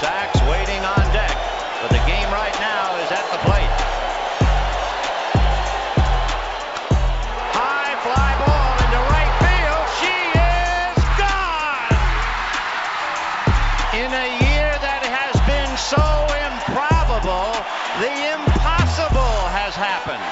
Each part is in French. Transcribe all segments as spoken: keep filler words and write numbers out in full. Sacks waiting on deck, but the game right now is at the plate. High fly ball into right field. She is gone! In a year that has been so improbable, the impossible has happened.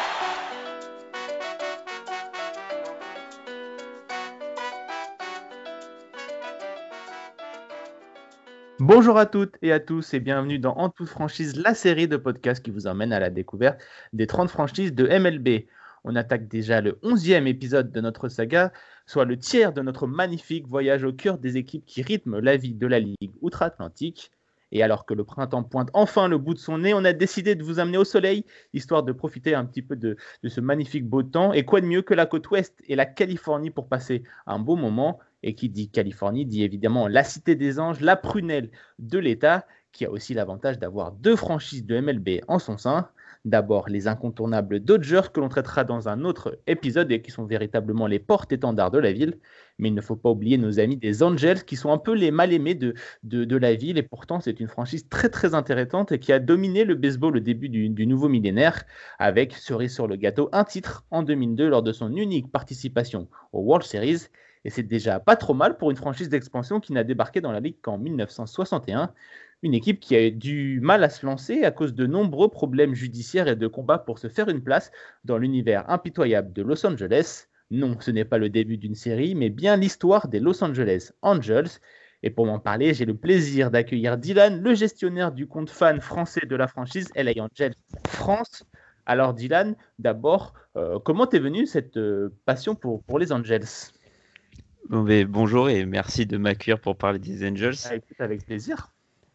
Bonjour à toutes et à tous et bienvenue dans En Toute Franchise, la série de podcasts qui vous emmène à la découverte des trente franchises de M L B. On attaque déjà le onzième épisode de notre saga, soit le tiers de notre magnifique voyage au cœur des équipes qui rythment la vie de la Ligue outre-Atlantique. Et alors que le printemps pointe enfin le bout de son nez, on a décidé de vous amener au soleil, histoire de profiter un petit peu de, de ce magnifique beau temps. Et quoi de mieux que la côte ouest et la Californie pour passer un beau moment. Et qui dit Californie dit évidemment la Cité des Anges, la prunelle de l'État, qui a aussi l'avantage d'avoir deux franchises de M L B en son sein. D'abord, les incontournables Dodgers, que l'on traitera dans un autre épisode et qui sont véritablement les porte-étendards de la ville. Mais il ne faut pas oublier nos amis des Angels, qui sont un peu les mal-aimés de, de, de la ville. Et pourtant, c'est une franchise très, très intéressante et qui a dominé le baseball au début du, du nouveau millénaire, avec, cerise sur le gâteau, un titre en deux mille deux lors de son unique participation aux World Series. Et c'est déjà pas trop mal pour une franchise d'expansion qui n'a débarqué dans la Ligue qu'en dix-neuf cent soixante et un. Une équipe qui a eu du mal à se lancer à cause de nombreux problèmes judiciaires et de combats pour se faire une place dans l'univers impitoyable de Los Angeles. Non, ce n'est pas le début d'une série, mais bien l'histoire des Los Angeles Angels. Et pour m'en parler, j'ai le plaisir d'accueillir Dylan, le gestionnaire du compte fan français de la franchise LAAngelsFr un. Alors Dylan, d'abord, euh, comment t'es venue cette euh, passion pour, pour les Angels ? Bon, mais bonjour et merci de m'accueillir pour parler des Angels. Ah, écoute, avec plaisir.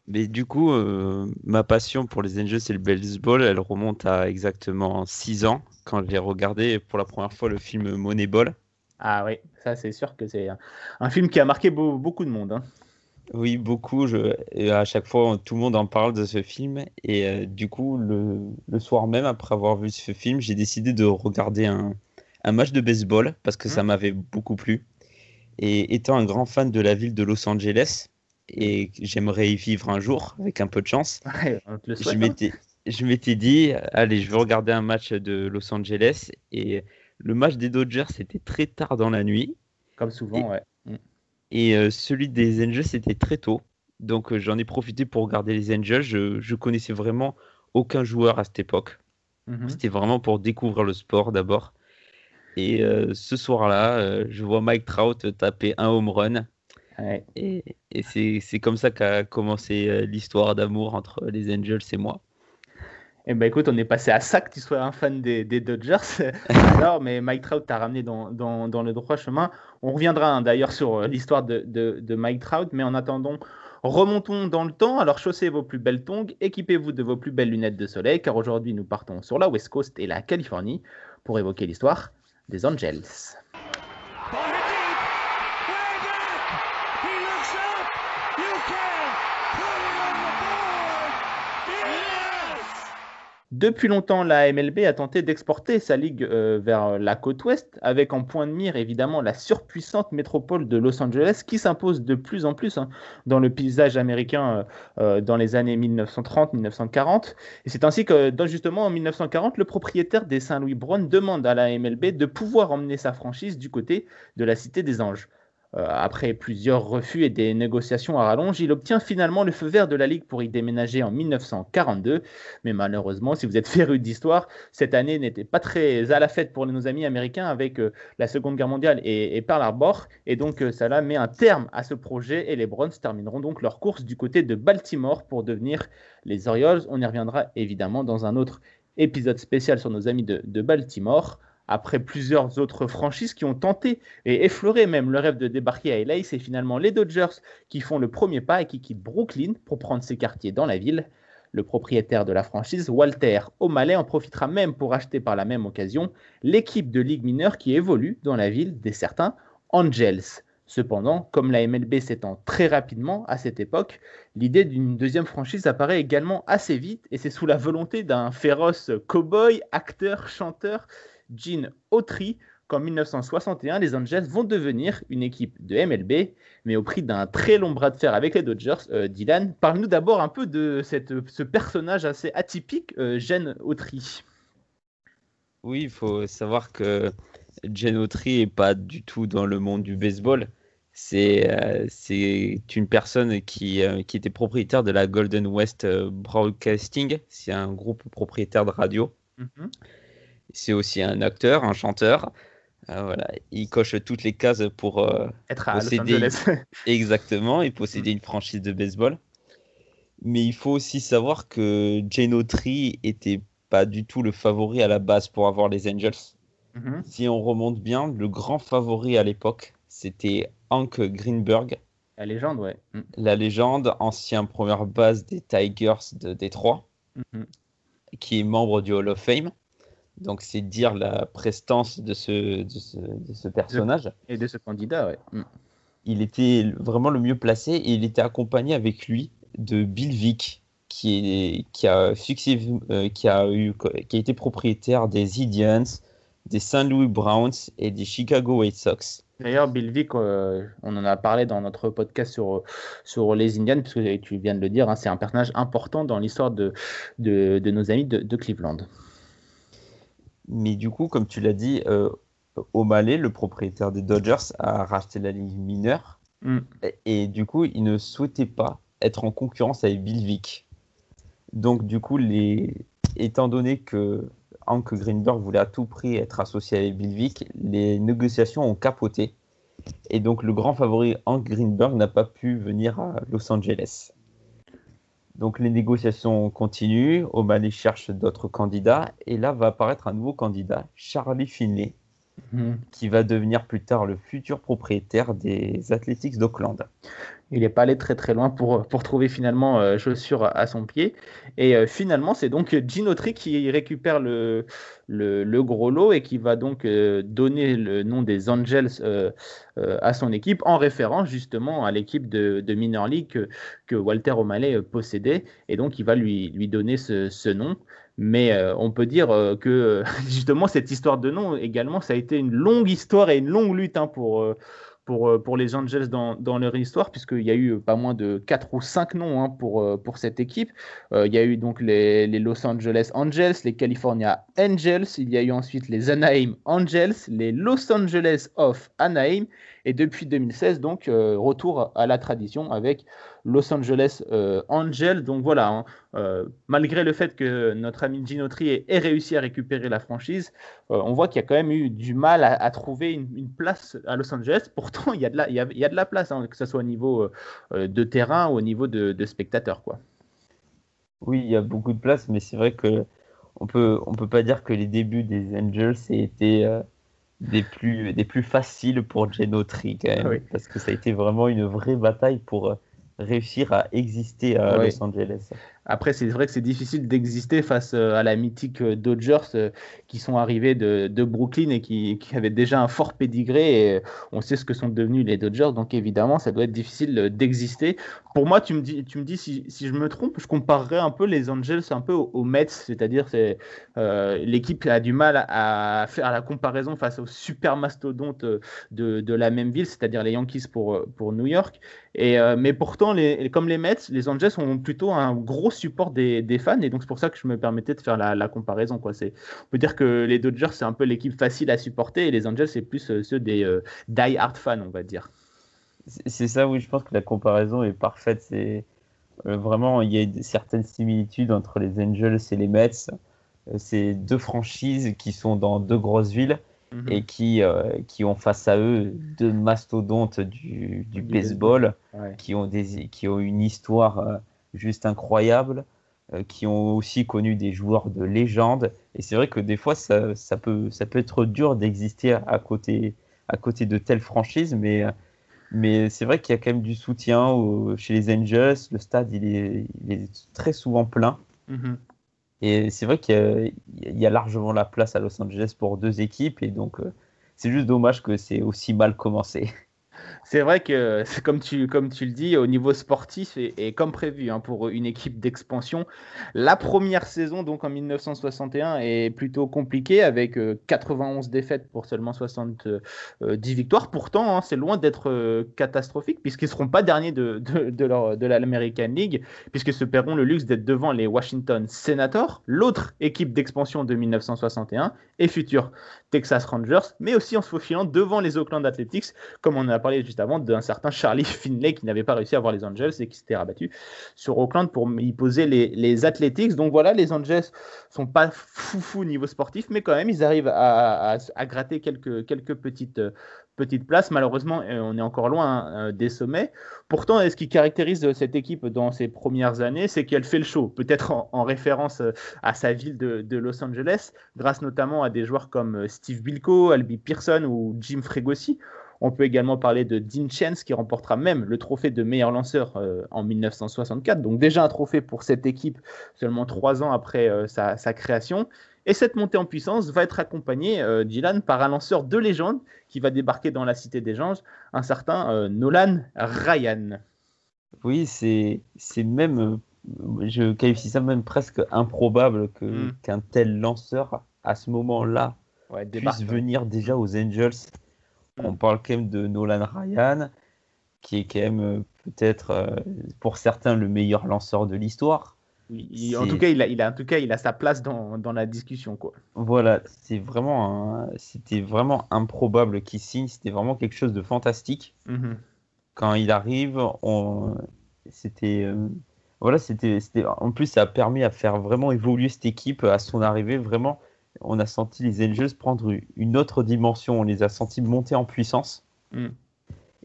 Mais du coup, euh, ma passion pour les Angels et le baseball, elle remonte à exactement six ans, quand j'ai regardé pour la première fois le film Moneyball. Ah oui, ça c'est sûr que c'est un, un film qui a marqué beau, beaucoup de monde. Hein. Oui, beaucoup. Je, et à chaque fois, tout le monde en parle de ce film. Et euh, du coup, le, le soir même, après avoir vu ce film, j'ai décidé de regarder un, un match de baseball parce que mmh. ça m'avait beaucoup plu. Et étant un grand fan de la ville de Los Angeles, et j'aimerais y vivre un jour, avec un peu de chance, ouais, on te le souhaite, je m'étais, je m'étais dit, allez, je vais regarder un match de Los Angeles. Et le match des Dodgers, c'était très tard dans la nuit. Comme souvent, et, ouais. Et euh, celui des Angels, c'était très tôt. Donc, euh, j'en ai profité pour regarder les Angels. Je ne connaissais vraiment aucun joueur à cette époque. Mm-hmm. C'était vraiment pour découvrir le sport d'abord. Et euh, ce soir-là, euh, je vois Mike Trout taper un home run. Ouais. Et, et c'est, c'est comme ça qu'a commencé l'histoire d'amour entre les Angels et moi. Eh ben écoute, on est passé à ça que tu sois un fan des, des Dodgers. Alors, mais Mike Trout t'a ramené dans, dans, dans le droit chemin. On reviendra hein, d'ailleurs sur l'histoire de, de, de Mike Trout, mais en attendant, remontons dans le temps. Alors chaussez vos plus belles tongs, équipez-vous de vos plus belles lunettes de soleil, car aujourd'hui nous partons sur la West Coast et la Californie pour évoquer l'histoire des Angels. Depuis longtemps, la M L B a tenté d'exporter sa ligue euh, vers la côte ouest, avec en point de mire évidemment la surpuissante métropole de Los Angeles qui s'impose de plus en plus hein, dans le paysage américain euh, dans les années dix-neuf cent trente dix-neuf cent quarante. Et c'est ainsi que dans, justement en dix-neuf cent quarante, le propriétaire des Saint Louis Browns demande à la M L B de pouvoir emmener sa franchise du côté de la Cité des Anges. Après plusieurs refus et des négociations à rallonge, il obtient finalement le feu vert de la Ligue pour y déménager en dix-neuf cent quarante-deux. Mais malheureusement, si vous êtes férus d'histoire, cette année n'était pas très à la fête pour nos amis américains avec la Seconde Guerre mondiale et, et Pearl Harbor. Et donc, cela met un terme à ce projet et les Browns termineront donc leur course du côté de Baltimore pour devenir les Orioles. On y reviendra évidemment dans un autre épisode spécial sur nos amis de, de Baltimore. Après plusieurs autres franchises qui ont tenté et effleuré même le rêve de débarquer à L A, c'est finalement les Dodgers qui font le premier pas et qui quittent Brooklyn pour prendre ses quartiers dans la ville. Le propriétaire de la franchise, Walter O'Malley, en profitera même pour acheter par la même occasion l'équipe de ligue mineure qui évolue dans la ville des certains Angels. Cependant, comme la M L B s'étend très rapidement à cette époque, l'idée d'une deuxième franchise apparaît également assez vite et c'est sous la volonté d'un féroce cow-boy, acteur, chanteur, Gene Autry, qu'en mille neuf cent soixante et un, les Angels vont devenir une équipe de M L B, mais au prix d'un très long bras de fer avec les Dodgers. Euh, Dylan, parle-nous d'abord un peu de cette, ce personnage assez atypique, euh, Gene Autry. Oui, il faut savoir que Gene Autry n'est pas du tout dans le monde du baseball. C'est, euh, c'est une personne qui, euh, qui était propriétaire de la Golden West Broadcasting. C'est un groupe propriétaire de radio. Mm-hmm. C'est aussi un acteur, un chanteur. Euh, voilà. Il coche toutes les cases pour euh, être à posséder... Los Angeles. Exactement, et posséder une franchise de baseball. Mais il faut aussi savoir que Gene Autry n'était pas du tout le favori à la base pour avoir les Angels. Mm-hmm. Si on remonte bien, le grand favori à l'époque, c'était Hank Greenberg. La légende, ouais. Mm. La légende, ancien première base des Tigers de Détroit, mm-hmm. qui est membre du Hall of Fame. Donc, c'est dire la prestance de ce, de ce, de ce personnage. Et de ce candidat, ouais. Mm. Il était vraiment le mieux placé et il était accompagné avec lui de Bill Veeck, qui, est, qui, a, euh, qui, a, eu, qui a été propriétaire des Indians, des Saint Louis Browns et des Chicago White Sox. D'ailleurs, Bill Veeck, euh, on en a parlé dans notre podcast sur, sur les Indians, puisque tu viens de le dire, hein, c'est un personnage important dans l'histoire de, de, de nos amis de, de Cleveland. Mais du coup, comme tu l'as dit, euh, O'Malley, le propriétaire des Dodgers, a racheté la ligue mineure. Mm. Et, et du coup, il ne souhaitait pas être en concurrence avec Bill Veeck. Donc du coup, les... étant donné que Hank Greenberg voulait à tout prix être associé avec Bill Veeck, les négociations ont capoté. Et donc le grand favori Hank Greenberg n'a pas pu venir à Los Angeles. Donc les négociations continuent, O'Malley cherche d'autres candidats, et là va apparaître un nouveau candidat, Charlie Finley, mmh. qui va devenir plus tard le futur propriétaire des Athletics d'Oakland. Il n'est pas allé très très loin pour, pour trouver finalement euh, chaussure à son pied. Et euh, finalement, c'est donc Gene Autry qui récupère le, le, le gros lot et qui va donc euh, donner le nom des Angels euh, euh, à son équipe en référence justement à l'équipe de, de Minor League que, que Walter O'Malley possédait. Et donc, il va lui, lui donner ce, ce nom. Mais euh, on peut dire euh, que euh, justement, cette histoire de nom également, ça a été une longue histoire et une longue lutte hein, pour... Euh, Pour, pour les Angels dans, dans leur histoire, puisqu'il y a eu pas moins de quatre ou cinq noms hein, pour, pour cette équipe. Euh, il y a eu donc les, les Los Angeles Angels, les California Angels, il y a eu ensuite les Anaheim Angels, les Los Angeles of Anaheim, et depuis deux mille seize, donc, euh, retour à la tradition avec Los Angeles euh, Angels. Donc voilà, hein, euh, malgré le fait que notre ami Gene Autry ait, ait réussi à récupérer la franchise, euh, on voit qu'il y a quand même eu du mal à, à trouver une, une place à Los Angeles. Pourtant, il y a de la, il y a, il y a de la place, hein, que ce soit au niveau euh, de terrain ou au niveau de, de spectateurs, quoi. Oui, il y a beaucoup de place, mais c'est vrai qu'on on peut, on peut pas dire que les débuts des Angels aient été... Euh... Des plus, des plus faciles pour Gene Autry quand même, oui. Parce que ça a été vraiment une vraie bataille pour réussir à exister à oui. Los Angeles. Après, c'est vrai que c'est difficile d'exister face à la mythique Dodgers qui sont arrivés de, de Brooklyn et qui, qui avaient déjà un fort pédigré. Et on sait ce que sont devenus les Dodgers, donc évidemment, ça doit être difficile d'exister. Pour moi, tu me dis, tu me dis si, si je me trompe, je comparerais un peu les Angels un peu aux, aux Mets, c'est-à-dire c'est, euh, l'équipe a du mal à faire la comparaison face aux super mastodontes de, de la même ville, c'est-à-dire les Yankees pour, pour New York. Et, euh, mais pourtant, les, comme les Mets, les Angels ont plutôt un gros support des, des fans, et donc c'est pour ça que je me permettais de faire la, la comparaison, quoi. C'est, on peut dire que les Dodgers c'est un peu l'équipe facile à supporter et les Angels c'est plus ceux des euh, die hard fans, on va dire. C'est, c'est ça, oui, je pense que la comparaison est parfaite. C'est euh, vraiment, il y a certaines similitudes entre les Angels et les Mets. Euh, c'est deux franchises qui sont dans deux grosses villes, mm-hmm. et qui euh, qui ont face à eux deux mastodontes du, du baseball, ouais. qui ont des qui ont une histoire euh, juste incroyables, euh, qui ont aussi connu des joueurs de légende. Et c'est vrai que des fois, ça, ça, peut, ça peut être dur d'exister à côté, à côté de telles franchises, mais, mais c'est vrai qu'il y a quand même du soutien au, chez les Angels. Le stade, il est, il est très souvent plein. Mm-hmm. Et c'est vrai qu'il y a, il y a largement la place à Los Angeles pour deux équipes. Et donc, euh, c'est juste dommage que c'est aussi mal commencé. c'est vrai que, comme tu, comme tu le dis, au niveau sportif, et, et comme prévu hein, pour une équipe d'expansion, la première saison, donc en dix-neuf cent soixante et un, est plutôt compliquée, avec quatre-vingt-onze défaites pour seulement soixante-dix victoires. Pourtant, hein, c'est loin d'être catastrophique, puisqu'ils ne seront pas derniers de, de, de, leur, de l'American League, puisqu'ils se paieront le luxe d'être devant les Washington Senators, l'autre équipe d'expansion de dix-neuf cent soixante et un et future Texas Rangers, mais aussi en se faufilant devant les Oakland Athletics, comme on en a parlé juste avant d'un certain Charlie Finley qui n'avait pas réussi à voir les Angels et qui s'était rabattu sur Oakland pour y poser les, les Athletics. Donc voilà, les Angels sont pas foufou niveau sportif, mais quand même ils arrivent à, à, à gratter quelques, quelques petites euh, petite place. Malheureusement, on est encore loin des sommets. Pourtant, ce qui caractérise cette équipe dans ses premières années, c'est qu'elle fait le show, peut-être en, en référence à sa ville de, de Los Angeles, grâce notamment à des joueurs comme Steve Bilko, Albie Pearson ou Jim Fregosi. On peut également parler de Dean Chance qui remportera même le trophée de meilleur lanceur euh, en dix-neuf cent soixante-quatre. Donc déjà un trophée pour cette équipe seulement trois ans après euh, sa, sa création. Et cette montée en puissance va être accompagnée, euh, Dylan, par un lanceur de légende qui va débarquer dans la Cité des Anges, un certain euh, Nolan Ryan. Oui, c'est, c'est même, je qualifie ça même presque improbable que, mmh. qu'un tel lanceur, à ce moment-là, ouais, débarque, puisse hein. venir déjà aux Angels. Mmh. On parle quand même de Nolan Ryan, qui est quand même peut-être, euh, pour certains, le meilleur lanceur de l'histoire. Il, en tout cas, il a, il a, en tout cas, il a sa place dans, dans la discussion, quoi. Voilà, c'est vraiment un, c'était vraiment improbable qu'il signe. C'était vraiment quelque chose de fantastique. Mm-hmm. Quand il arrive, on, c'était, euh, voilà, c'était, c'était. En plus, ça a permis à faire vraiment évoluer cette équipe. À son arrivée, vraiment, on a senti les Angels prendre une autre dimension. On les a sentis monter en puissance. Mm.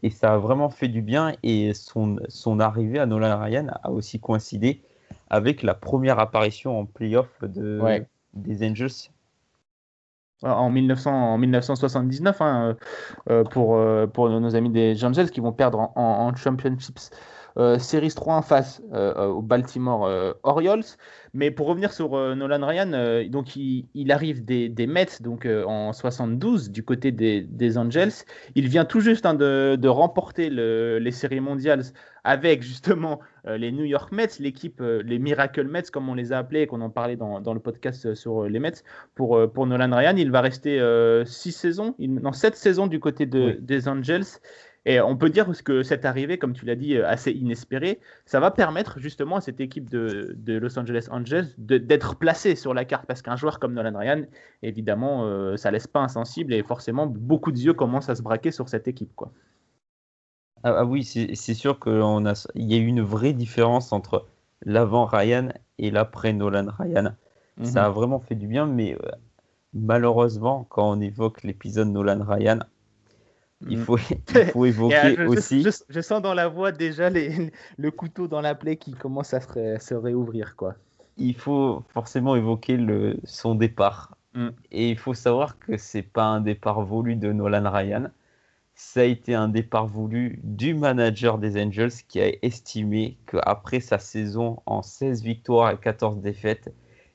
Et ça a vraiment fait du bien. Et son, son arrivée à Nolan Ryan a aussi coïncidé avec la première apparition en play-off de, ouais. des Angels. En, mille neuf cents, en dix-neuf cent soixante-dix-neuf, hein, euh, pour, euh, pour nos amis des Angels qui vont perdre en, en, en Championships euh, Series trois un face euh, aux Baltimore euh, Orioles. Mais pour revenir sur euh, Nolan Ryan, euh, donc il, il arrive des, des Mets donc, euh, en soixante-douze du côté des, des Angels. Il vient tout juste hein, de, de remporter le, les séries mondiales avec justement euh, les New York Mets, l'équipe, euh, les Miracle Mets, comme on les a appelés et qu'on en parlait dans, dans le podcast sur euh, les Mets. Pour, euh, pour Nolan Ryan, il va rester euh, six saisons, il, non, sept saisons du côté de, oui. des Angels. Et on peut dire que cette arrivée, comme tu l'as dit, assez inespérée, ça va permettre justement à cette équipe de, de Los Angeles Angels de, d'être placée sur la carte. Parce qu'un joueur comme Nolan Ryan, évidemment, euh, ça ne laisse pas insensible et forcément, beaucoup d'yeux commencent à se braquer sur cette équipe, quoi. Ah oui, c'est, c'est sûr qu'il y a eu une vraie différence entre l'avant Ryan et l'après Nolan Ryan. Mmh. Ça a vraiment fait du bien, mais euh, malheureusement, quand on évoque l'épisode Nolan Ryan, mmh. il, faut, il faut évoquer et, je, aussi... Je, je, je sens dans la voix déjà les, le couteau dans la plaie qui commence à se, à se réouvrir, quoi. Il faut forcément évoquer le, son départ. Mmh. Et il faut savoir que ce n'est pas un départ voulu de Nolan Ryan. Ça a été un départ voulu du manager des Angels qui a estimé qu'après sa saison en seize victoires et quatorze défaites,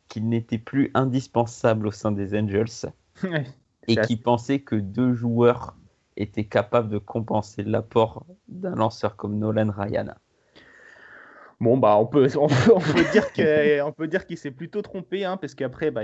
qu'il n'était plus indispensable au sein des Angels et qui pensait que deux joueurs étaient capables de compenser l'apport d'un lanceur comme Nolan Ryan. Bon, bah, on peut, on peut, on peut dire que, on peut dire qu'il s'est plutôt trompé, hein, parce qu'après, bah,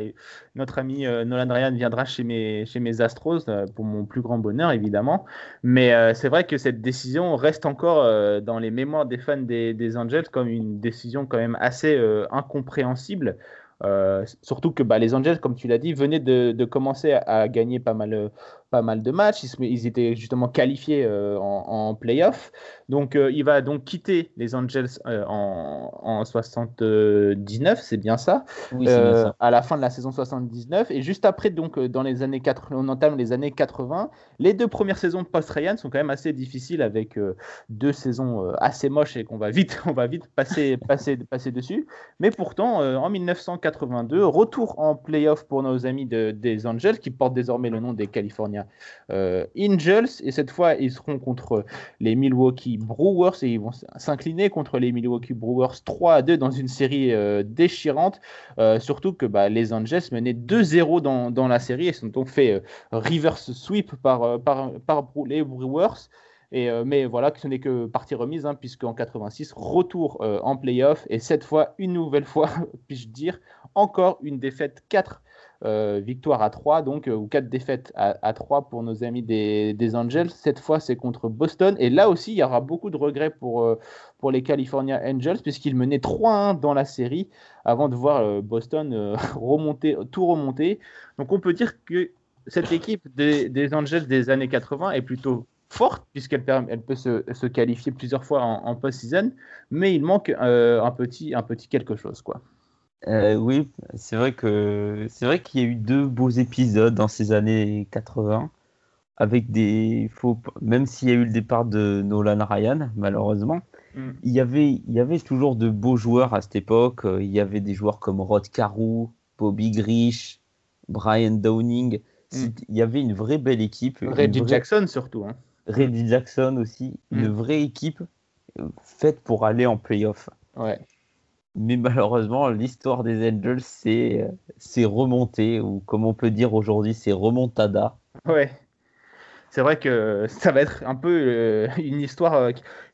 notre ami euh, Nolan Ryan viendra chez mes, chez mes Astros, euh, pour mon plus grand bonheur, évidemment. Mais euh, c'est vrai que cette décision reste encore euh, dans les mémoires des fans des, des Angels comme une décision quand même assez euh, incompréhensible. Euh, surtout que bah, les Angels, comme tu l'as dit, venaient de, de commencer à, à gagner pas mal, pas mal de matchs. Ils, ils étaient justement qualifiés euh, en, en play-off. Donc, euh, il va donc quitter les Angels euh, en, en soixante-dix-neuf, c'est bien ça, oui, c'est euh, bien ça, à la fin de la saison soixante-dix-neuf. Et juste après, donc, dans les années quatre-vingts, on entame les années quatre-vingts. Les deux premières saisons post-Ryan sont quand même assez difficiles avec euh, deux saisons euh, assez moches et qu'on va vite, on va vite passer, passer, passer dessus. Mais pourtant, euh, en dix-neuf cent quatre-vingt-deux, retour en play-off pour nos amis de, des Angels qui portent désormais le nom des California euh, Angels, et cette fois ils seront contre les Milwaukee Brewers et ils vont s'incliner contre les Milwaukee Brewers trois à deux dans une série euh, déchirante, euh, surtout que bah, les Angels menaient deux zéro dans, dans la série et sont donc fait euh, reverse sweep par, euh, par, par les Brewers. Et, euh, mais voilà, ce n'est que partie remise, hein, puisqu'en quatre-vingt-six, retour euh, en play-off, et cette fois, une nouvelle fois, puis-je dire, encore une défaite, quatre euh, victoires à trois, donc, euh, ou quatre défaites à, à trois pour nos amis des, des Angels. Cette fois, c'est contre Boston, et là aussi, il y aura beaucoup de regrets pour, euh, pour les California Angels, puisqu'ils menaient trois à un dans la série, avant de voir euh, Boston euh, remonter, tout remonter. Donc, on peut dire que cette équipe des, des Angels des années quatre-vingts est plutôt forte, puisqu'elle elle peut se, se qualifier plusieurs fois en, en post-season, mais il manque euh, un, petit, un petit quelque chose, quoi. Euh, oui, c'est vrai que c'est vrai qu'il y a eu deux beaux épisodes dans ces années quatre-vingts, avec des faux, même s'il y a eu le départ de Nolan Ryan, malheureusement, mm. il y avait il y avait toujours de beaux joueurs à cette époque. Il y avait des joueurs comme Rod Carew, Bobby Grich, Brian Downing. Mm. Il y avait une vraie belle équipe. Reggie vraie... Jackson surtout, hein. Reggie Jackson aussi, mm. une vraie équipe faite pour aller en play-off. Ouais. Mais malheureusement, l'histoire des Angels, c'est, c'est remonté, ou comme on peut dire aujourd'hui, c'est remontada. Ouais. C'est vrai que ça va être un peu euh, une histoire euh,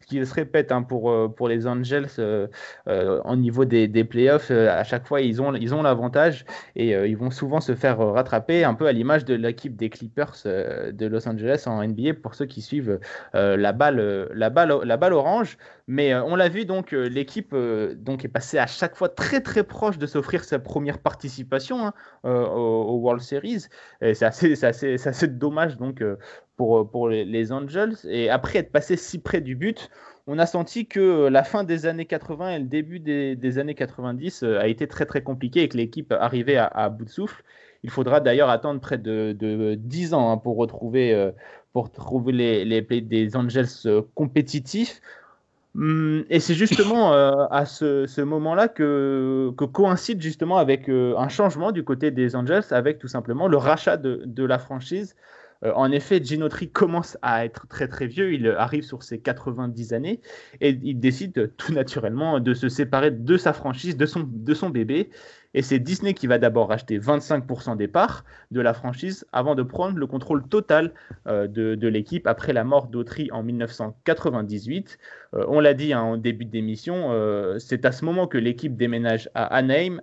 qui se répète, hein, pour, euh, pour les Angels euh, euh, au niveau des, des playoffs. Euh, à chaque fois, ils ont, ils ont l'avantage et euh, ils vont souvent se faire rattraper, un peu à l'image de l'équipe des Clippers euh, de Los Angeles en N B A, pour ceux qui suivent euh, la, balle, la, balle, la balle orange. Mais euh, on l'a vu, donc, euh, l'équipe euh, donc, est passée à chaque fois très très proche de s'offrir sa première participation, hein, euh, au, au World Series. Et c'est assez, c'est assez, c'est assez dommage, donc, euh, Pour, pour les Angels. Et après être passé si près du but, on a senti que la fin des années quatre-vingts et le début des, des années quatre-vingt-dix a été très très compliqué, et que l'équipe arrivait à, à bout de souffle. Il faudra d'ailleurs attendre près de, de dix ans, hein, pour retrouver, pour retrouver les, les plays des Angels compétitifs. Et c'est justement euh, à ce, ce moment-là que, que coïncide justement avec euh, un changement du côté des Angels, avec tout simplement le rachat de, de la franchise. En effet, Gene Autry commence à être très très vieux, il arrive sur ses quatre-vingt-dix années, et il décide tout naturellement de se séparer de sa franchise, de son, de son bébé. Et c'est Disney qui va d'abord racheter vingt-cinq pour cent des parts de la franchise avant de prendre le contrôle total euh, de, de l'équipe après la mort d'Autry en dix-neuf cent quatre-vingt-dix-huit. Euh, on l'a dit, hein, en début d'émission, euh, c'est à ce moment que l'équipe déménage à Anaheim,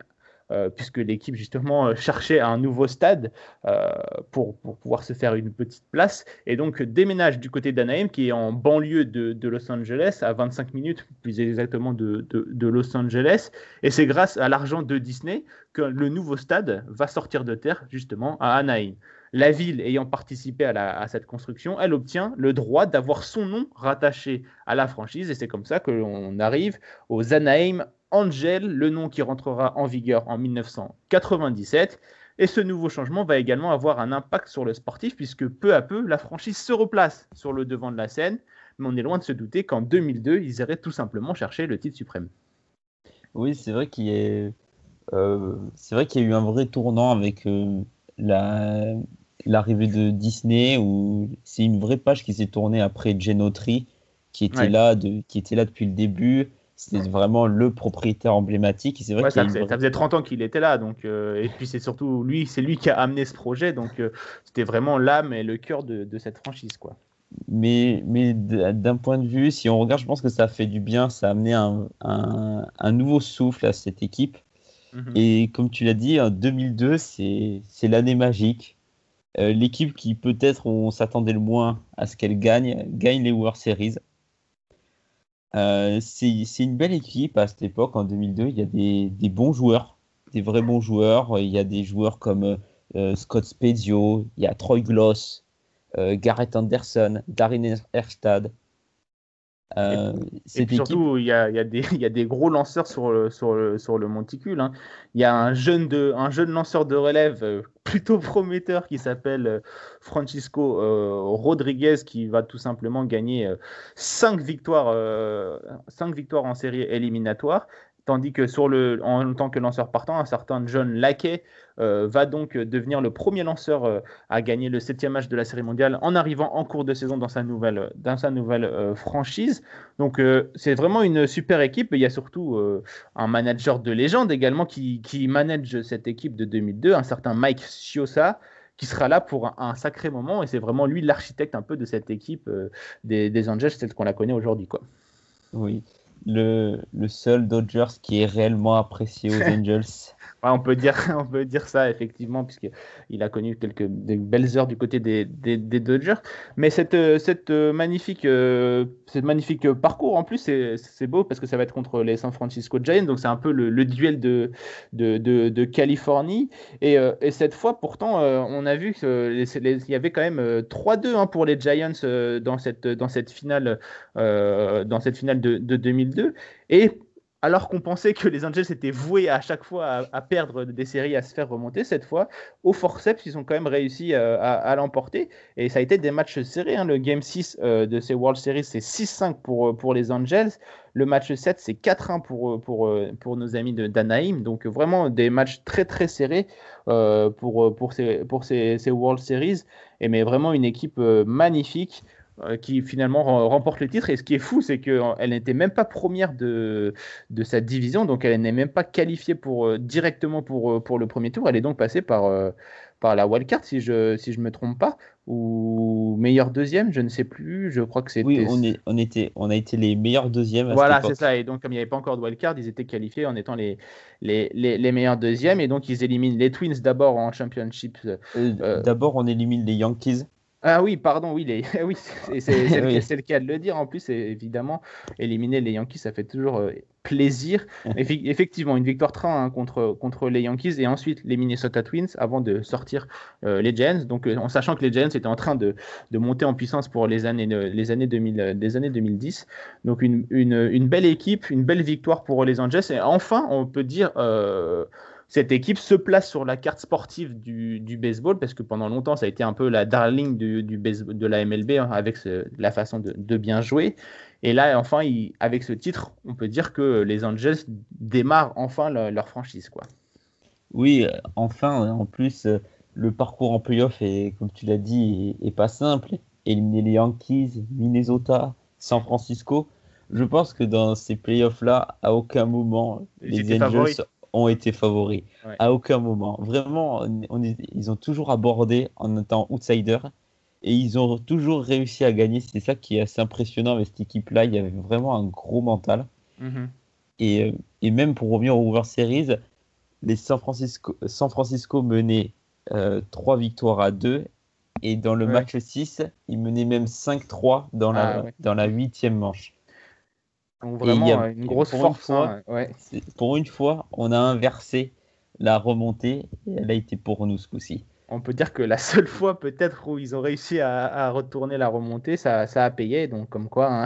Euh, puisque l'équipe justement euh, cherchait un nouveau stade euh, pour, pour pouvoir se faire une petite place, et donc déménage du côté d'Anaheim, qui est en banlieue de, de Los Angeles, à vingt-cinq minutes plus exactement de, de, de Los Angeles. Et c'est grâce à l'argent de Disney que le nouveau stade va sortir de terre justement à Anaheim. La ville ayant participé à, la, à cette construction, elle obtient le droit d'avoir son nom rattaché à la franchise, et c'est comme ça que l'on arrive aux Anaheim Angel, le nom qui rentrera en vigueur en dix-neuf cent quatre-vingt-dix-sept. Et ce nouveau changement va également avoir un impact sur le sportif, puisque peu à peu, la franchise se replace sur le devant de la scène. Mais on est loin de se douter qu'en deux mille deux, ils iraient tout simplement chercher le titre suprême. Oui, c'est vrai qu'il y a, euh, c'est vrai qu'il y a eu un vrai tournant avec euh, la, l'arrivée de Disney, où c'est une vraie page qui s'est tournée après Gene Autry, qui était, ouais. là, de, qui était là depuis le début. C'était vraiment le propriétaire emblématique. Et c'est vrai, ouais, ça, faisait, une... ça faisait trente ans qu'il était là. Donc, euh, et puis, c'est surtout lui, c'est lui qui a amené ce projet. Donc, euh, c'était vraiment l'âme et le cœur de, de cette franchise, quoi. Mais, mais d'un point de vue, si on regarde, je pense que ça a fait du bien. Ça a amené un, un, un nouveau souffle à cette équipe. Mm-hmm. Et comme tu l'as dit, en deux mille deux, c'est, c'est l'année magique. Euh, l'équipe qui, peut-être, on s'attendait le moins à ce qu'elle gagne, gagne les World Series. Euh, c'est, c'est une belle équipe à cette époque. En deux mille deux, il y a des, des bons joueurs, des vrais bons joueurs. Il y a des joueurs comme euh, Scott Spezio, il y a Troy Glaus, euh, Garrett Anderson, Darren Erstad. Euh, et puis surtout, il y, a, il, y a des, il y a des gros lanceurs sur le, sur le, sur le monticule, hein. Il y a un jeune, de, un jeune lanceur de relève plutôt prometteur qui s'appelle Francisco euh, Rodriguez, qui va tout simplement gagner cinq victoires en série éliminatoire. Tandis que sur le, en tant que lanceur partant, un certain John Lackey euh, va donc devenir le premier lanceur euh, à gagner le septième match de la Série mondiale en arrivant en cours de saison dans sa nouvelle, dans sa nouvelle euh, franchise. Donc euh, c'est vraiment une super équipe. Il y a surtout euh, un manager de légende également qui, qui manage cette équipe de deux mille deux, un certain Mike Scioscia, qui sera là pour un, un sacré moment, et c'est vraiment lui l'architecte un peu de cette équipe euh, des, des Angels, telle qu'on la connaît aujourd'hui, quoi. Oui, le, le seul Dodgers qui est réellement apprécié aux Angels. Ouais, on peut dire, on peut dire ça, effectivement, puisqu'il a connu quelques belles heures du côté des, des, des Dodgers. Mais cette, cette, magnifique, euh, cette magnifique parcours, en plus, c'est, c'est beau parce que ça va être contre les San Francisco Giants. Donc, c'est un peu le, le duel de, de, de, de Californie. Et, euh, et cette fois, pourtant, euh, on a vu qu'il y avait quand même trois deux hein, pour les Giants euh, dans, cette, dans cette finale, euh, dans cette finale de, de deux mille deux. Et... alors qu'on pensait que les Angels étaient voués à chaque fois à, à perdre des séries, à se faire remonter, cette fois, au forceps, ils ont quand même réussi à, à, à l'emporter. Et ça a été des matchs serrés. Hein. Le Game six euh, de ces World Series, c'est six cinq pour, pour les Angels. Le match sept, c'est quatre un pour, pour, pour nos amis de, d'Anaheim. Donc vraiment des matchs très, très serrés euh, pour, pour, ces, pour ces, ces World Series. Et, mais vraiment une équipe euh, magnifique, qui finalement remporte le titre. Et ce qui est fou, c'est qu'elle n'était même pas première de, de sa division, donc elle n'est même pas qualifiée pour, directement pour, pour le premier tour. Elle est donc passée par, par la wildcard, si je ne si je me trompe pas, ou meilleure deuxième, je ne sais plus, je crois que c'était... Oui, on, est, on, était, on a été les meilleurs deuxièmes à voilà, cette époque. C'est ça, et donc comme il n'y avait pas encore de wildcard, ils étaient qualifiés en étant les, les, les, les meilleurs deuxièmes, et donc ils éliminent les Twins d'abord en championship. Euh, d'abord, on élimine les Yankees. Ah oui, pardon, oui, les... oui c'est, c'est, c'est, le, c'est le cas de le dire. En plus, évidemment, éliminer les Yankees, ça fait toujours plaisir. Effect- effectivement, une victoire trois un hein, contre, contre les Yankees et ensuite les Minnesota Twins avant de sortir euh, les Giants. Donc, euh, en sachant que les Giants étaient en train de, de monter en puissance pour les années, les années, deux mille, les années deux mille dix. Donc, une, une, une belle équipe, une belle victoire pour les Angels. Et enfin, on peut dire... Euh, cette équipe se place sur la carte sportive du, du baseball, parce que pendant longtemps, ça a été un peu la darling du, du baseball, de la M L B, hein, avec ce, la façon de, de bien jouer. Et là, enfin, il, avec ce titre, on peut dire que les Angels démarrent enfin le, leur franchise, quoi. Oui, enfin, en plus, le parcours en playoff, est, comme tu l'as dit, est, est pas simple. Éliminer les Yankees, Minnesota, San Francisco. Je pense que dans ces playoffs-là, à aucun moment, les Angels... favoris. Ont été favoris, ouais. À aucun moment. Vraiment, on, on, ils ont toujours abordé en étant outsider et ils ont toujours réussi à gagner. C'est ça qui est assez impressionnant avec cette équipe-là. Il y avait vraiment un gros mental. Mm-hmm. Et, et même pour revenir aux World Series, les San Francisco, San Francisco menait euh, trois victoires à deux et dans le ouais. match six, ils menaient même cinq trois dans ah, la ouais. dans la huitième manche. Donc vraiment a, une grosse pour force. Une fois, hein, ouais. Pour une fois, on a inversé la remontée et elle a été pour nous ce coup-ci. On peut dire que la seule fois peut-être où ils ont réussi à, à retourner la remontée, ça, ça a payé. Donc comme quoi, hein,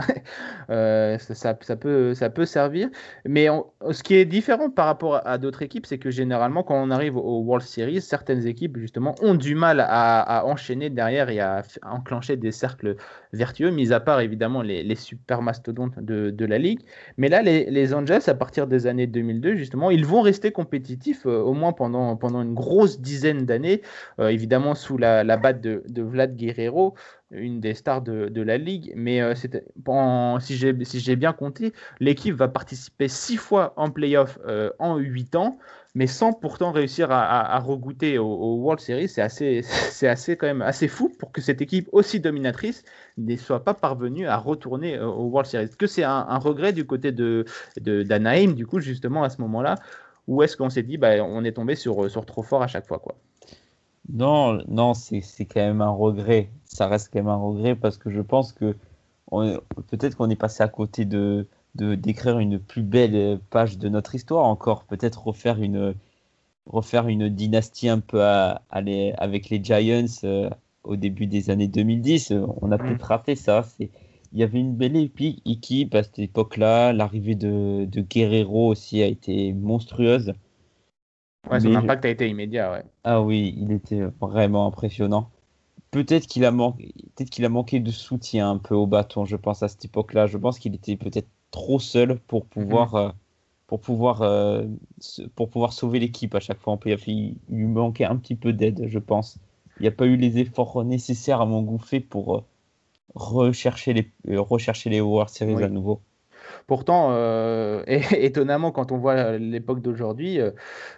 euh, ça, ça, ça, peut, ça peut servir. Mais on, ce qui est différent par rapport à d'autres équipes, c'est que généralement, quand on arrive aux World Series, certaines équipes justement ont du mal à, à enchaîner derrière et à, à enclencher des cercles vertueux, mis à part évidemment les, les super mastodontes de, de la Ligue. Mais là, les, les Angels, à partir des années deux mille deux, justement, ils vont rester compétitifs euh, au moins pendant, pendant une grosse dizaine d'années. Euh, évidemment sous la, la batte de, de Vlad Guerrero, une des stars de, de la Ligue, mais euh, en, si, j'ai, si j'ai bien compté, l'équipe va participer six fois en play-off euh, en huit ans, mais sans pourtant réussir à, à, à regoûter au, au World Series. C'est assez, c'est assez quand même assez fou pour que cette équipe aussi dominatrice ne soit pas parvenue à retourner au, au World Series. Est-ce que c'est un, un regret du côté de, de, d'Anaheim, du coup, justement à ce moment-là, ou est-ce qu'on s'est dit bah, on est tombé sur, sur trop fort à chaque fois, quoi? Non, non, c'est, c'est quand même un regret. Ça reste quand même un regret parce que je pense que on, peut-être qu'on est passé à côté de, de d'écrire une plus belle page de notre histoire encore. Peut-être refaire une refaire une dynastie un peu à, à les, avec les Giants euh, au début des années deux mille dix. On a peut-être raté ça. C'est, il y avait une belle équipe à cette époque-là. L'arrivée de, de Guerrero aussi a été monstrueuse. Ouais, son mais impact je... a été immédiat, ouais. Ah oui, il était vraiment impressionnant. Peut-être qu'il a manqué, peut-être qu'il a manqué de soutien un peu au bâton, je pense, à cette époque-là. Je pense qu'il était peut-être trop seul pour pouvoir, mmh. euh, pour pouvoir, euh, pour pouvoir sauver l'équipe à chaque fois en playoff. Il, il lui manquait un petit peu d'aide, je pense. Il n'y a pas eu les efforts nécessaires à mon goût fait pour euh, rechercher les, euh, rechercher les World Series oui. à nouveau. Pourtant, euh, et, étonnamment, quand on voit l'époque d'aujourd'hui, euh,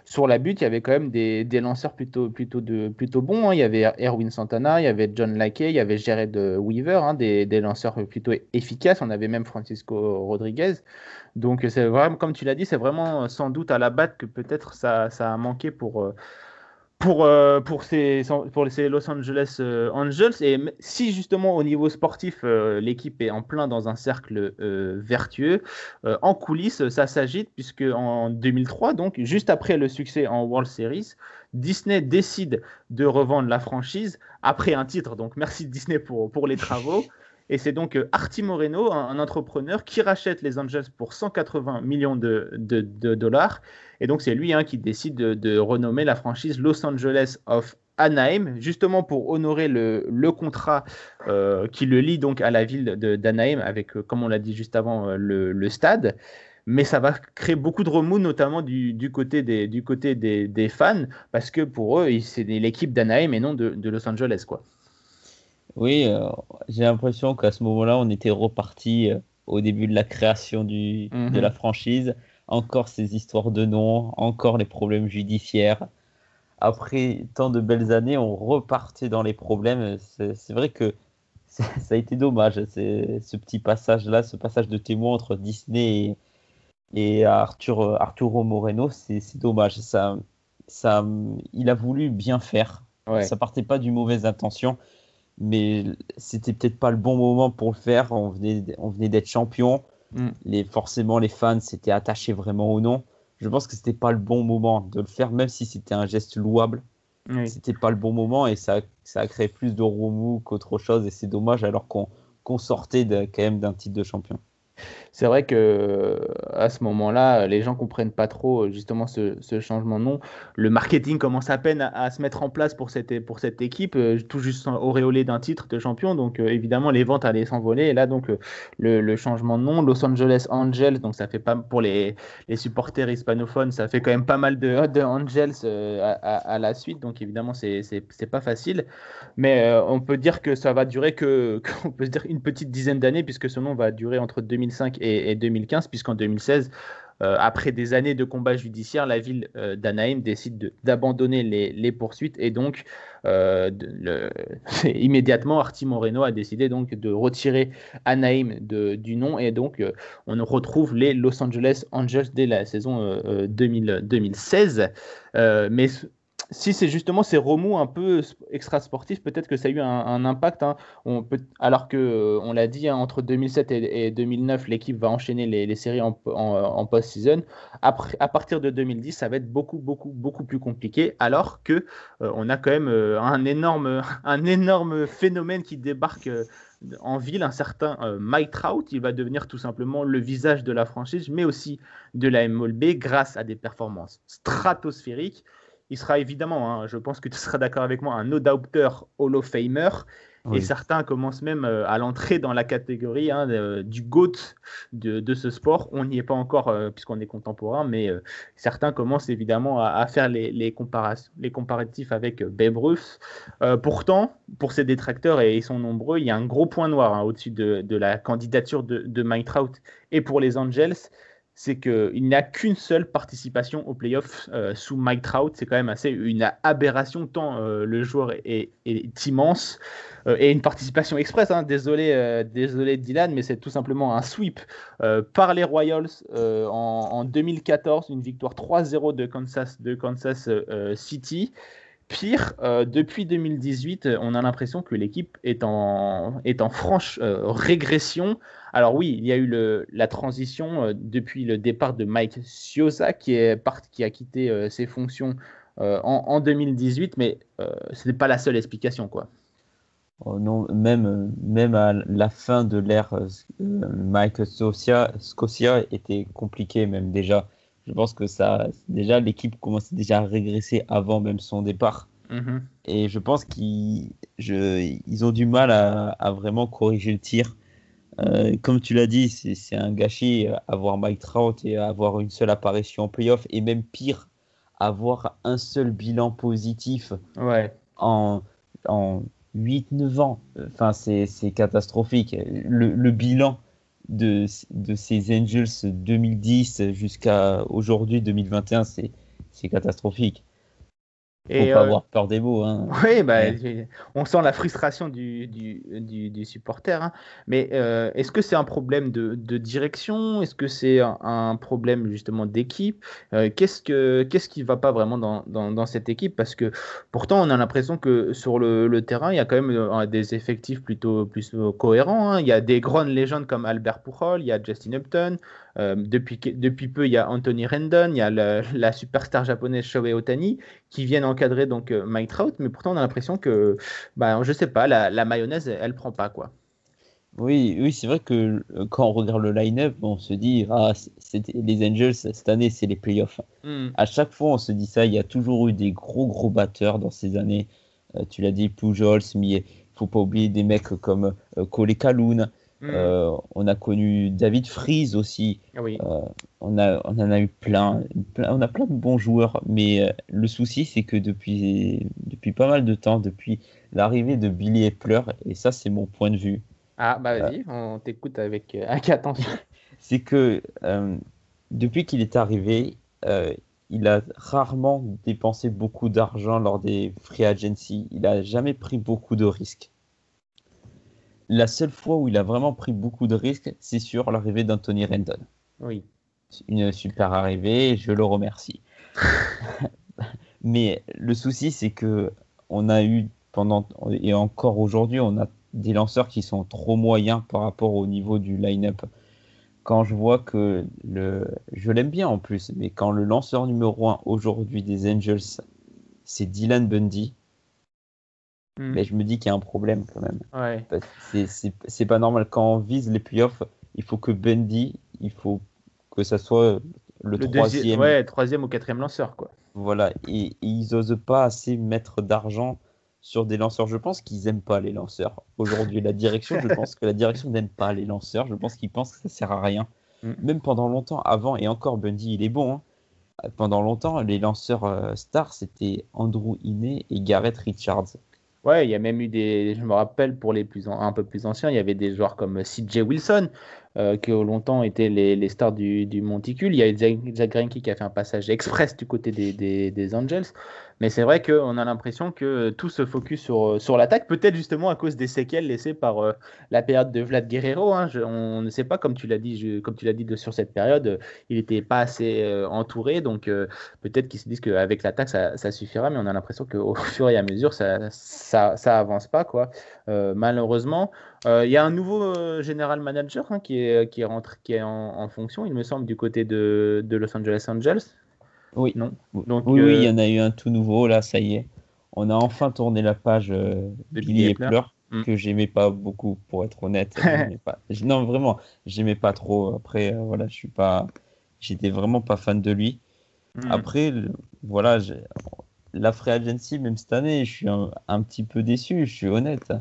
sur la butte, il y avait quand même des, des lanceurs plutôt, plutôt, de, plutôt bons. Hein. Il y avait Erwin Santana, il y avait John Lackey, il y avait Jared Weaver, hein, des, des lanceurs plutôt efficaces. On avait même Francisco Rodriguez. Donc, c'est vraiment, comme tu l'as dit, c'est vraiment sans doute à la batte que peut-être ça, ça a manqué pour... Euh, Pour, euh, pour, ces, pour ces Los Angeles euh, Angels. Et si justement au niveau sportif, euh, l'équipe est en plein dans un cercle euh, vertueux, euh, en coulisses, ça s'agite puisque en deux mille trois, donc juste après le succès en World Series, Disney décide de revendre la franchise après un titre. Donc merci Disney pour, pour les travaux. Et c'est donc euh, Arte Moreno, un, un entrepreneur, qui rachète les Angels pour cent quatre-vingts millions de, de, de dollars. Et donc, c'est lui hein, qui décide de, de renommer la franchise Los Angeles of Anaheim, justement pour honorer le, le contrat euh, qui le lie donc à la ville de, d'Anaheim avec, euh, comme on l'a dit juste avant, euh, le, le stade. Mais ça va créer beaucoup de remous, notamment du, du côté, des, du côté des, des fans, parce que pour eux, c'est l'équipe d'Anaheim et non de, de Los Angeles, quoi. Oui, euh, j'ai l'impression qu'à ce moment-là, on était reparti euh, au début de la création du, mmh. de la franchise. Encore ces histoires de noms, encore les problèmes judiciaires. Après tant de belles années, on repartait dans les problèmes. C'est, c'est vrai que ça a été dommage, c'est, ce petit passage-là, ce passage de témoin entre Disney et, et Arthur, Arturo Moreno, c'est, c'est dommage. Ça, ça, il a voulu bien faire. Ouais. Ça partait pas d'une mauvaise intention, mais c'était peut-être pas le bon moment pour le faire. On venait, on venait d'être champion. Mm. Les, forcément les fans s'étaient attachés vraiment au nom. Je pense que c'était pas le bon moment de le faire, même si c'était un geste louable. Oui. C'était pas le bon moment et ça, ça a créé plus de remous qu'autre chose, et c'est dommage alors qu'on, qu'on sortait de, quand même d'un titre de champion. C'est vrai que à ce moment-là, les gens comprennent pas trop justement ce, ce changement de nom. Le marketing commence à peine à, à se mettre en place pour cette, pour cette équipe, euh, tout juste auréolée d'un titre de champion. Donc euh, évidemment, les ventes allaient s'envoler. Et là, donc euh, le, le changement de nom, Los Angeles Angels. Donc ça fait pas pour les, les supporters hispanophones, ça fait quand même pas mal de, de Angels euh, à, à, à la suite. Donc évidemment, c'est, c'est, c'est pas facile. Mais euh, on peut dire que ça va durer que, qu'on peut dire une petite dizaine d'années, puisque ce nom va durer entre deux mille cinq et deux mille quinze, puisqu'en deux mille seize, euh, après des années de combats judiciaires, la ville euh, d'Anaheim décide de, d'abandonner les, les poursuites, et donc euh, de, le, immédiatement Arte Moreno a décidé donc de retirer Anaheim de, du nom, et donc euh, on retrouve les Los Angeles Angels dès la saison euh, deux mille seize. Euh, mais si c'est justement ces remous un peu extrasportifs, peut-être que ça a eu un, un impact. Hein. On peut, alors que on l'a dit, hein, entre deux mille sept et, et deux mille neuf, l'équipe va enchaîner les, les séries en, en, en post-season. Après, à partir de deux mille dix, ça va être beaucoup, beaucoup, beaucoup plus compliqué. Alors que euh, on a quand même euh, un énorme, un énorme phénomène qui débarque. Euh, En ville, un certain euh, Mike Trout, il va devenir tout simplement le visage de la franchise, mais aussi de la M L B grâce à des performances stratosphériques. Il sera évidemment, hein, je pense que tu seras d'accord avec moi, un no-doubter Hall of Famer. Oui. Et certains commencent même euh, à l'entrée dans la catégorie hein, euh, du GOAT de, de ce sport. On n'y est pas encore euh, puisqu'on est contemporain, mais euh, certains commencent évidemment à, à faire les, les, comparas- les comparatifs avec euh, Babe Ruth. Euh, pourtant, pour ces détracteurs, et ils sont nombreux, il y a un gros point noir hein, au-dessus de, de la candidature de, de Mike Trout et pour les Angels. C'est qu'il n'y a qu'une seule participation aux playoffs euh, sous Mike Trout. C'est quand même assez une aberration, tant euh, le joueur est, est immense. Euh, et une participation express, hein. désolé, euh, désolé Dylan, mais c'est tout simplement un sweep euh, par les Royals euh, en, en deux mille quatorze, une victoire trois zéro de Kansas, de Kansas euh, City. Pire, euh, depuis deux mille dix-huit, on a l'impression que l'équipe est en, est en franche euh, régression. Alors oui, il y a eu le, la transition euh, depuis le départ de Mike Scioscia qui, est part, qui a quitté euh, ses fonctions euh, en, en deux mille dix-huit, mais euh, ce n'est pas la seule explication, quoi. Oh non, même, même à la fin de l'ère, euh, Mike Scioscia, Scioscia était compliqué même déjà. Je pense que ça, déjà, l'équipe commençait déjà à régresser avant même son départ. Mmh. Et je pense qu'ils je, ils ont du mal à, à vraiment corriger le tir. Euh, comme tu l'as dit, c'est, c'est un gâchis, avoir Mike Trout et avoir une seule apparition en play-off. Et même pire, avoir un seul bilan positif ouais. en, en huit neuf ans. Enfin, c'est, c'est catastrophique. Le, le bilan de, de ces Angels deux mille dix jusqu'à aujourd'hui deux mille vingt et un, c'est, c'est catastrophique. Faut et pas euh... avoir peur des mots. Hein. Oui, bah, ouais. On sent la frustration du, du, du, du supporter. Hein. Mais euh, est-ce que c'est un problème de, de direction ? Est-ce que c'est un, un problème justement d'équipe ? euh, qu'est-ce, que, qu'est-ce qui ne va pas vraiment dans, dans, dans cette équipe ? Parce que pourtant, on a l'impression que sur le, le terrain, il y a quand même des effectifs plutôt, plutôt cohérents. Hein. Il y a des grandes légendes comme Albert Pujols, il y a Justin Upton. Euh, depuis, depuis peu, il y a Anthony Rendon, il y a le, la superstar japonaise Shohei Ohtani qui viennent encadrer donc Mike Trout, mais pourtant on a l'impression que, bah, je sais pas, la, la mayonnaise, elle, elle prend pas quoi. Oui, oui, c'est vrai que quand on regarde le line-up, on se dit ah, les Angels cette année, c'est les playoffs. Mm. À chaque fois, on se dit ça. Il y a toujours eu des gros gros batteurs dans ces années. Euh, tu l'as dit, Pujols, mais faut pas oublier des mecs comme euh, Cole Calhoun. Mmh. Euh, on a connu David Freese aussi. Oui. Euh, on, a, on en a eu plein, plein. On a plein de bons joueurs, mais euh, le souci c'est que depuis, depuis pas mal de temps, depuis l'arrivée de Billy Epler, et ça c'est mon point de vue. Ah bah vas-y, euh, on t'écoute avec, euh, avec attention. C'est que euh, depuis qu'il est arrivé, euh, il a rarement dépensé beaucoup d'argent lors des free agency. Il a jamais pris beaucoup de risques. La seule fois où il a vraiment pris beaucoup de risques, c'est sur l'arrivée d'Anthony Rendon. Oui. Une super arrivée, je le remercie. Mais le souci, c'est que on a eu pendant et encore aujourd'hui, on a des lanceurs qui sont trop moyens par rapport au niveau du line-up. Quand je vois que le, je l'aime bien en plus, mais quand le lanceur numéro un aujourd'hui des Angels, c'est Dylan Bundy. Mais je me dis qu'il y a un problème quand même. Ouais. C'est, c'est, c'est pas normal. Quand on vise les playoffs, il faut que Bundy, il faut que ça soit le, le troisième. Deuxième, ouais, troisième ou quatrième lanceur, quoi. Voilà. Et, et ils n'osent pas assez mettre d'argent sur des lanceurs. Je pense qu'ils n'aiment pas les lanceurs. Aujourd'hui, la direction, je pense que la direction n'aime pas les lanceurs. Je pense qu'ils pensent que ça ne sert à rien. Mm. Même pendant longtemps, avant, et encore, Bundy, il est bon, hein. Pendant longtemps, les lanceurs euh, stars, c'était Andrew Heaney et Garrett Richards. Ouais, il y a même eu des, je me rappelle pour les plus un peu plus anciens, il y avait des joueurs comme C J Wilson euh, qui longtemps étaient les, les stars du, du monticule. Il y a Zack Greinke qui a fait un passage express du côté des, des, des Angels, mais c'est vrai qu'on a l'impression que tout se focus sur sur l'attaque, peut-être justement à cause des séquelles laissées par euh, la période de Vlad Guerrero. Hein. Je, on ne sait pas, comme tu l'as dit, je, comme tu l'as dit de, sur cette période, euh, il n'était pas assez euh, entouré, donc euh, peut-être qu'ils se disent qu'avec l'attaque ça, ça suffira, mais on a l'impression qu'au fur et à mesure ça ça, ça avance pas quoi. Euh, malheureusement, il euh, y a un nouveau euh, general manager hein, qui est qui est rentré, qui est en, en fonction, il me semble, du côté de de Los Angeles Angels. Oui, non. Donc, oui, euh... oui, il y en a eu un tout nouveau, là, ça y est. On a enfin tourné la page euh, de Billy Epler, mm. que j'aimais pas beaucoup, pour être honnête. pas... Non, vraiment, j'aimais pas trop. Après, euh, voilà, je suis pas... J'étais vraiment pas fan de lui. Mm. Après, le... voilà, j'ai... la free agency, même cette année, je suis un... un petit peu déçu, je suis honnête.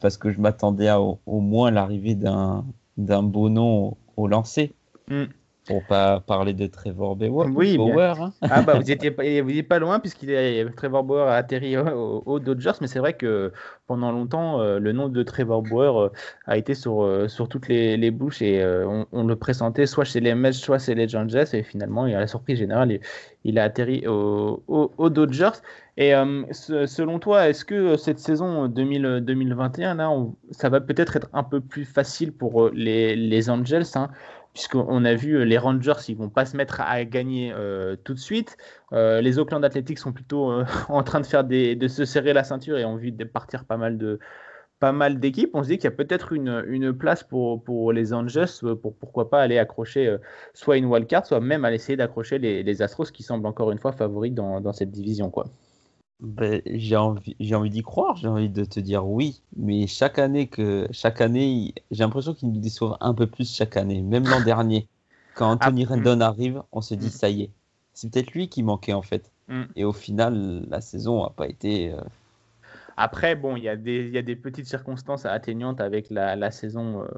Parce que je m'attendais à au, au moins l'arrivée d'un, d'un beau nom au, au lancer. Mm. Pour pas parler de Trevor Bauer. Oui, Bauer hein. Ah bah vous n'étiez pas, pas loin puisqu'il est Trevor Bauer a atterri aux au Dodgers, mais c'est vrai que pendant longtemps le nom de Trevor Bauer a été sur sur toutes les, les bouches et on, on le présentait soit chez les Mets, soit chez les Giants et finalement à la surprise générale il, il a atterri aux au, au Dodgers. Et euh, selon toi, est-ce que cette saison deux mille vingt et un là, on, ça va peut-être être un peu plus facile pour les les Angels hein, puisqu'on a vu les Rangers, ils vont pas se mettre à gagner euh, tout de suite. Euh, les Oakland Athletics sont plutôt euh, en train de faire des, de se serrer la ceinture et ont vu partir pas mal de pas mal d'équipes. On se dit qu'il y a peut-être une une place pour pour les Angels, pour pourquoi pas aller accrocher euh, soit une wildcard, soit même aller essayer d'accrocher les, les Astros qui semblent encore une fois favoris dans dans cette division quoi. Ben, j'ai envie j'ai envie d'y croire, j'ai envie de te dire oui, mais chaque année que chaque année, j'ai l'impression qu'ils nous déçoivent un peu plus chaque année, même l'an dernier quand Anthony ah, Rendon mm. arrive, on se dit ça y est, c'est peut-être lui qui manquait en fait. Mm. Et au final, la saison a pas été euh... Après, bon, il y a des, il y a des petites circonstances atteignantes avec la, la saison euh,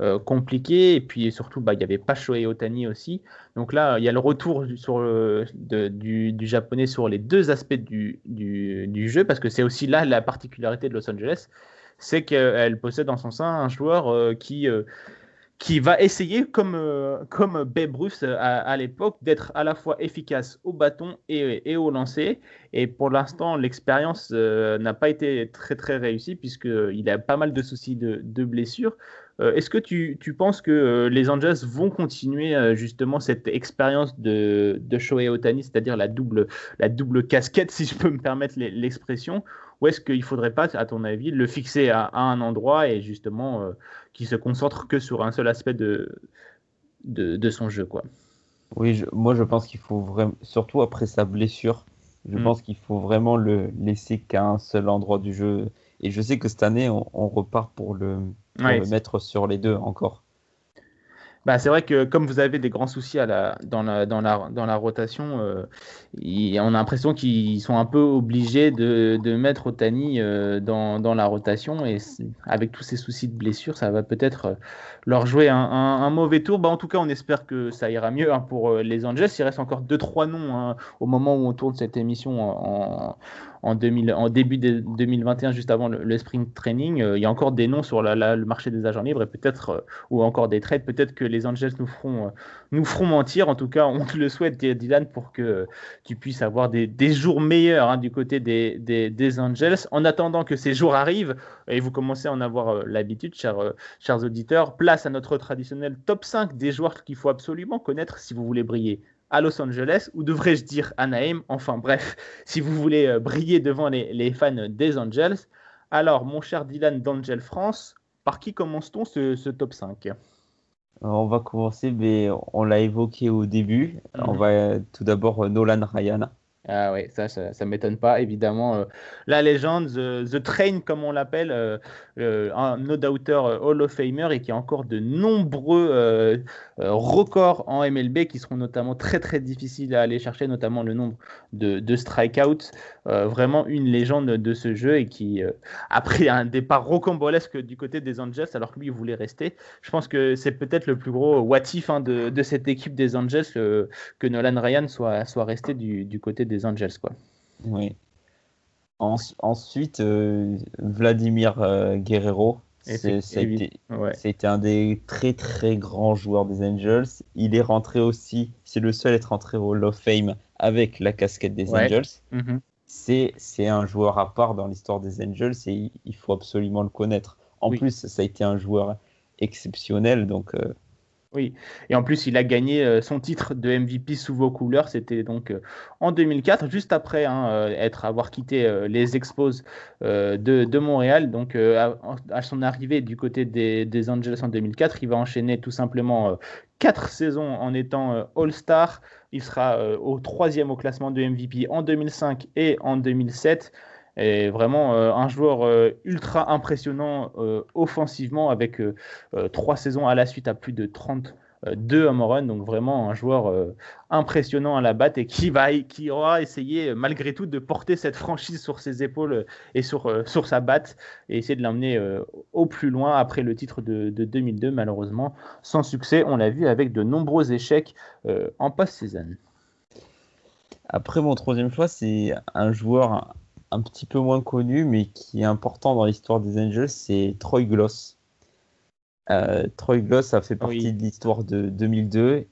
euh, compliquée. Et puis surtout, bah, il n'y avait pas Shohei Ohtani aussi. Donc là, il y a le retour sur le, de, du, du japonais sur les deux aspects du, du, du jeu. Parce que c'est aussi là la particularité de Los Angeles. C'est qu'elle possède dans son sein un joueur euh, qui... Euh, qui va essayer, comme, euh, comme Babe Ruth à, à l'époque, d'être à la fois efficace au bâton et, et au lancer. Et pour l'instant, l'expérience euh, n'a pas été très, très réussie, puisqu'il a pas mal de soucis de, de blessures. Euh, est-ce que tu, tu penses que euh, les Angels vont continuer euh, justement cette expérience de, de Shohei Ohtani, c'est-à-dire la double, la double casquette, si je peux me permettre l'expression, ou est-ce qu'il ne faudrait pas, à ton avis, le fixer à, à un endroit et justement euh, qu'il se concentre que sur un seul aspect de, de, de son jeu, quoi. Oui, je, moi je pense qu'il faut vraiment, surtout après sa blessure, je mmh. pense qu'il faut vraiment le laisser qu'à un seul endroit du jeu. Et je sais que cette année, on, on repart pour le, pour ouais, le mettre sur les deux encore. Bah, c'est vrai que comme vous avez des grands soucis à la, dans, la, dans, la, dans la rotation, euh, il, on a l'impression qu'ils sont un peu obligés de, de mettre Ohtani euh, dans, dans la rotation. Et avec tous ces soucis de blessure, ça va peut-être leur jouer un, un, un mauvais tour. Bah, en tout cas, on espère que ça ira mieux hein, pour les Angels. Il reste encore deux trois noms hein, au moment où on tourne cette émission en... en, deux mille, en début de deux mille vingt et un, juste avant le, le spring training, euh, il y a encore des noms sur la, la, le marché des agents libres et peut-être, euh, ou encore des trades. Peut-être que les Angels nous feront, euh, nous feront mentir. En tout cas, on te le souhaite, Dylan, pour que euh, tu puisses avoir des, des jours meilleurs hein, du côté des, des, des Angels. En attendant que ces jours arrivent, et vous commencez à en avoir euh, l'habitude, chers, euh, chers auditeurs, place à notre traditionnel top cinq des joueurs qu'il faut absolument connaître si vous voulez briller à Los Angeles, ou devrais-je dire Anaheim, enfin bref, si vous voulez euh, briller devant les, les fans des Angels. Alors, mon cher Dylan d'Angel France, par qui commence-t-on ce, ce top cinq ? On va commencer, mais on l'a évoqué au début, mmh. on va euh, tout d'abord euh, Nolan Ryan. Ah oui, ça, ça ne m'étonne pas, évidemment. Euh, la légende, the, the Train, comme on l'appelle, euh, euh, un no-doubter euh, Hall of Famer et qui a encore de nombreux euh, euh, records en M L B qui seront notamment très, très difficiles à aller chercher, notamment le nombre de, de strikeouts. Euh, vraiment une légende de ce jeu et qui euh, a pris un départ rocambolesque du côté des Angels alors que lui, il voulait rester. Je pense que c'est peut-être le plus gros what if hein, de, de cette équipe des Angels euh, que Nolan Ryan soit, soit resté du, du côté des Angels, quoi. Oui. En, ensuite, euh, Vladimir euh, Guerrero, c'est, ça, a été, ouais. ça a été un des très très grands joueurs des Angels. Il est rentré aussi, c'est le seul à être rentré au Hall of Fame avec la casquette des ouais. Angels. Mm-hmm. C'est, c'est un joueur à part dans l'histoire des Angels et il faut absolument le connaître. En oui. plus, ça a été un joueur exceptionnel, donc... Euh, Oui, et en plus, il a gagné son titre de M V P sous vos couleurs. C'était donc en deux mille quatre, juste après hein, être, avoir quitté les Expos de, de Montréal. Donc, à, à son arrivée du côté des, des Angels en deux mille quatre, il va enchaîner tout simplement quatre saisons en étant All-Star. Il sera au troisième au classement de M V P en deux mille cinq et en deux mille sept. Et vraiment euh, un joueur euh, ultra impressionnant euh, offensivement avec euh, euh, trois saisons à la suite à plus de trente-deux home run. Donc vraiment un joueur euh, impressionnant à la batte et qui, va, qui aura essayé malgré tout de porter cette franchise sur ses épaules et sur, euh, sur sa batte et essayer de l'emmener euh, au plus loin après le titre de, de deux mille deux, malheureusement sans succès. On l'a vu avec de nombreux échecs euh, en post-saison. Après mon troisième choix, c'est un joueur... un petit peu moins connu, mais qui est important dans l'histoire des Angels, c'est Troy Glaus. Euh, Troy Glaus a fait partie oui. de l'histoire de deux mille deux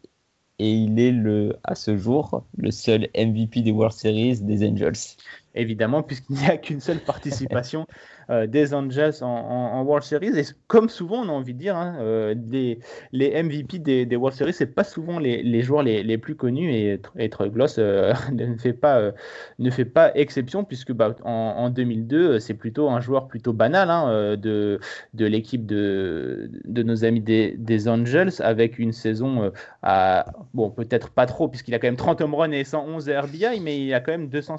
et il est le, à ce jour le seul M V P des World Series des Angels. Évidemment, puisqu'il n'y a qu'une seule participation euh, des Angels en, en, en World Series. Et comme souvent, on a envie de dire, hein, euh, des, les M V P des, des World Series, ce n'est pas souvent les, les joueurs les, les plus connus. Et, et Troy Glaus euh, ne, fait pas, euh, ne fait pas exception, puisque bah, en, en deux mille deux, c'est plutôt un joueur plutôt banal hein, de, de l'équipe de, de nos amis des, des Angels, avec une saison à, bon, peut-être pas trop, puisqu'il a quand même trente home runs et cent onze R B I, mais il a quand même deux cents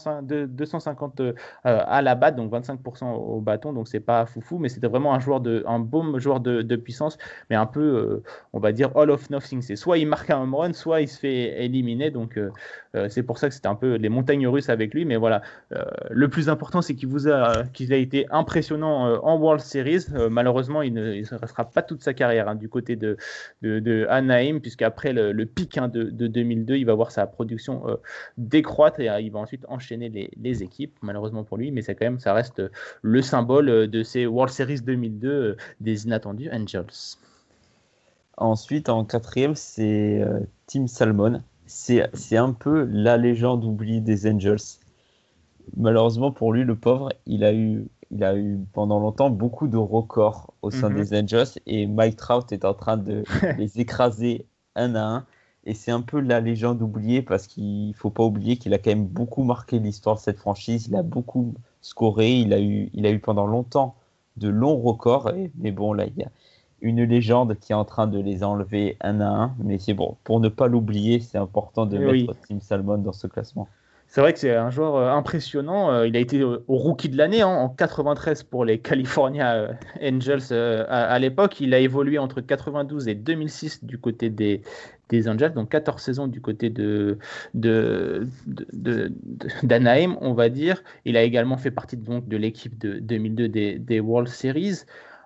cinquante euh, à la batte, donc vingt-cinq pour cent au bâton, donc c'est pas foufou, mais c'était vraiment un joueur de, un bon joueur de, de puissance, mais un peu, euh, on va dire, all of nothing. C'est soit il marque un home run, soit il se fait éliminer, donc euh, euh, c'est pour ça que c'était un peu les montagnes russes avec lui, mais voilà. Euh, le plus important, c'est qu'il vous a, qu'il a été impressionnant euh, en World Series. Euh, malheureusement, il ne il restera pas toute sa carrière hein, du côté de, de, de Anaheim, puisqu'après le, le pic hein, de, de deux mille deux, il va voir sa production euh, décroître et euh, il va ensuite enchaîner les, les équipes, malheureusement pour lui, mais ça, quand même, ça reste le symbole de ces World Series deux mille deux des inattendus Angels. Ensuite, en quatrième, c'est euh, Tim Salmon. C'est, c'est un peu la légende oubliée des Angels. Malheureusement pour lui, le pauvre, il a eu, il a eu pendant longtemps beaucoup de records au sein mm-hmm. des Angels, et Mike Trout est en train de les écraser un à un. Et c'est un peu la légende oubliée, parce qu'il ne faut pas oublier qu'il a quand même beaucoup marqué l'histoire de cette franchise. Il a beaucoup scoré, il a eu, il a eu pendant longtemps de longs records. Mais bon, là, il y a une légende qui est en train de les enlever un à un. Mais c'est bon, pour ne pas l'oublier, c'est important de oui. mettre Tim Salmon dans ce classement. C'est vrai que c'est un joueur impressionnant. Il a été au rookie de l'année hein, en quatre-vingt-treize pour les California Angels à, à l'époque. Il a évolué entre quatre-vingt-douze et deux mille six du côté des, des Angels, donc quatorze saisons du côté de, de, de, de, de, d'Anaheim, on va dire. Il a également fait partie donc, de l'équipe de deux mille deux des, des World Series.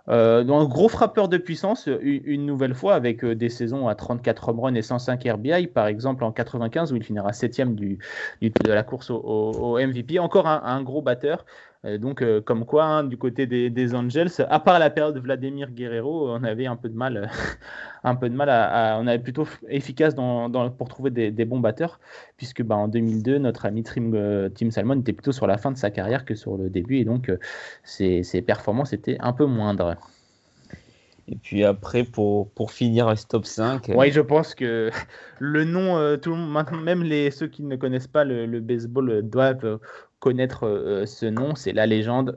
Euh, donc un gros frappeur de puissance une, une nouvelle fois, avec euh, des saisons à trente-quatre home runs et cent cinq R B I, par exemple en quatre-vingt-quinze où il finira septième du, du, de la course au, au, au M V P. Encore un, un gros batteur, euh, donc euh, comme quoi hein, du côté des, des Angels, à part la période de Vladimir Guerrero, on avait un peu de mal, euh, un peu de mal à, à, on avait plutôt efficace dans, dans, pour trouver des, des bons batteurs, puisque bah, en deux mille deux notre ami Tim, euh, Tim Salmon était plutôt sur la fin de sa carrière que sur le début, et donc euh, ses, ses performances étaient un peu moindres. Et puis après, pour, pour finir ce top cinq... Oui, euh... je pense que le nom, euh, tout le monde, même les, ceux qui ne connaissent pas le, le baseball doivent connaître euh, ce nom, c'est la légende.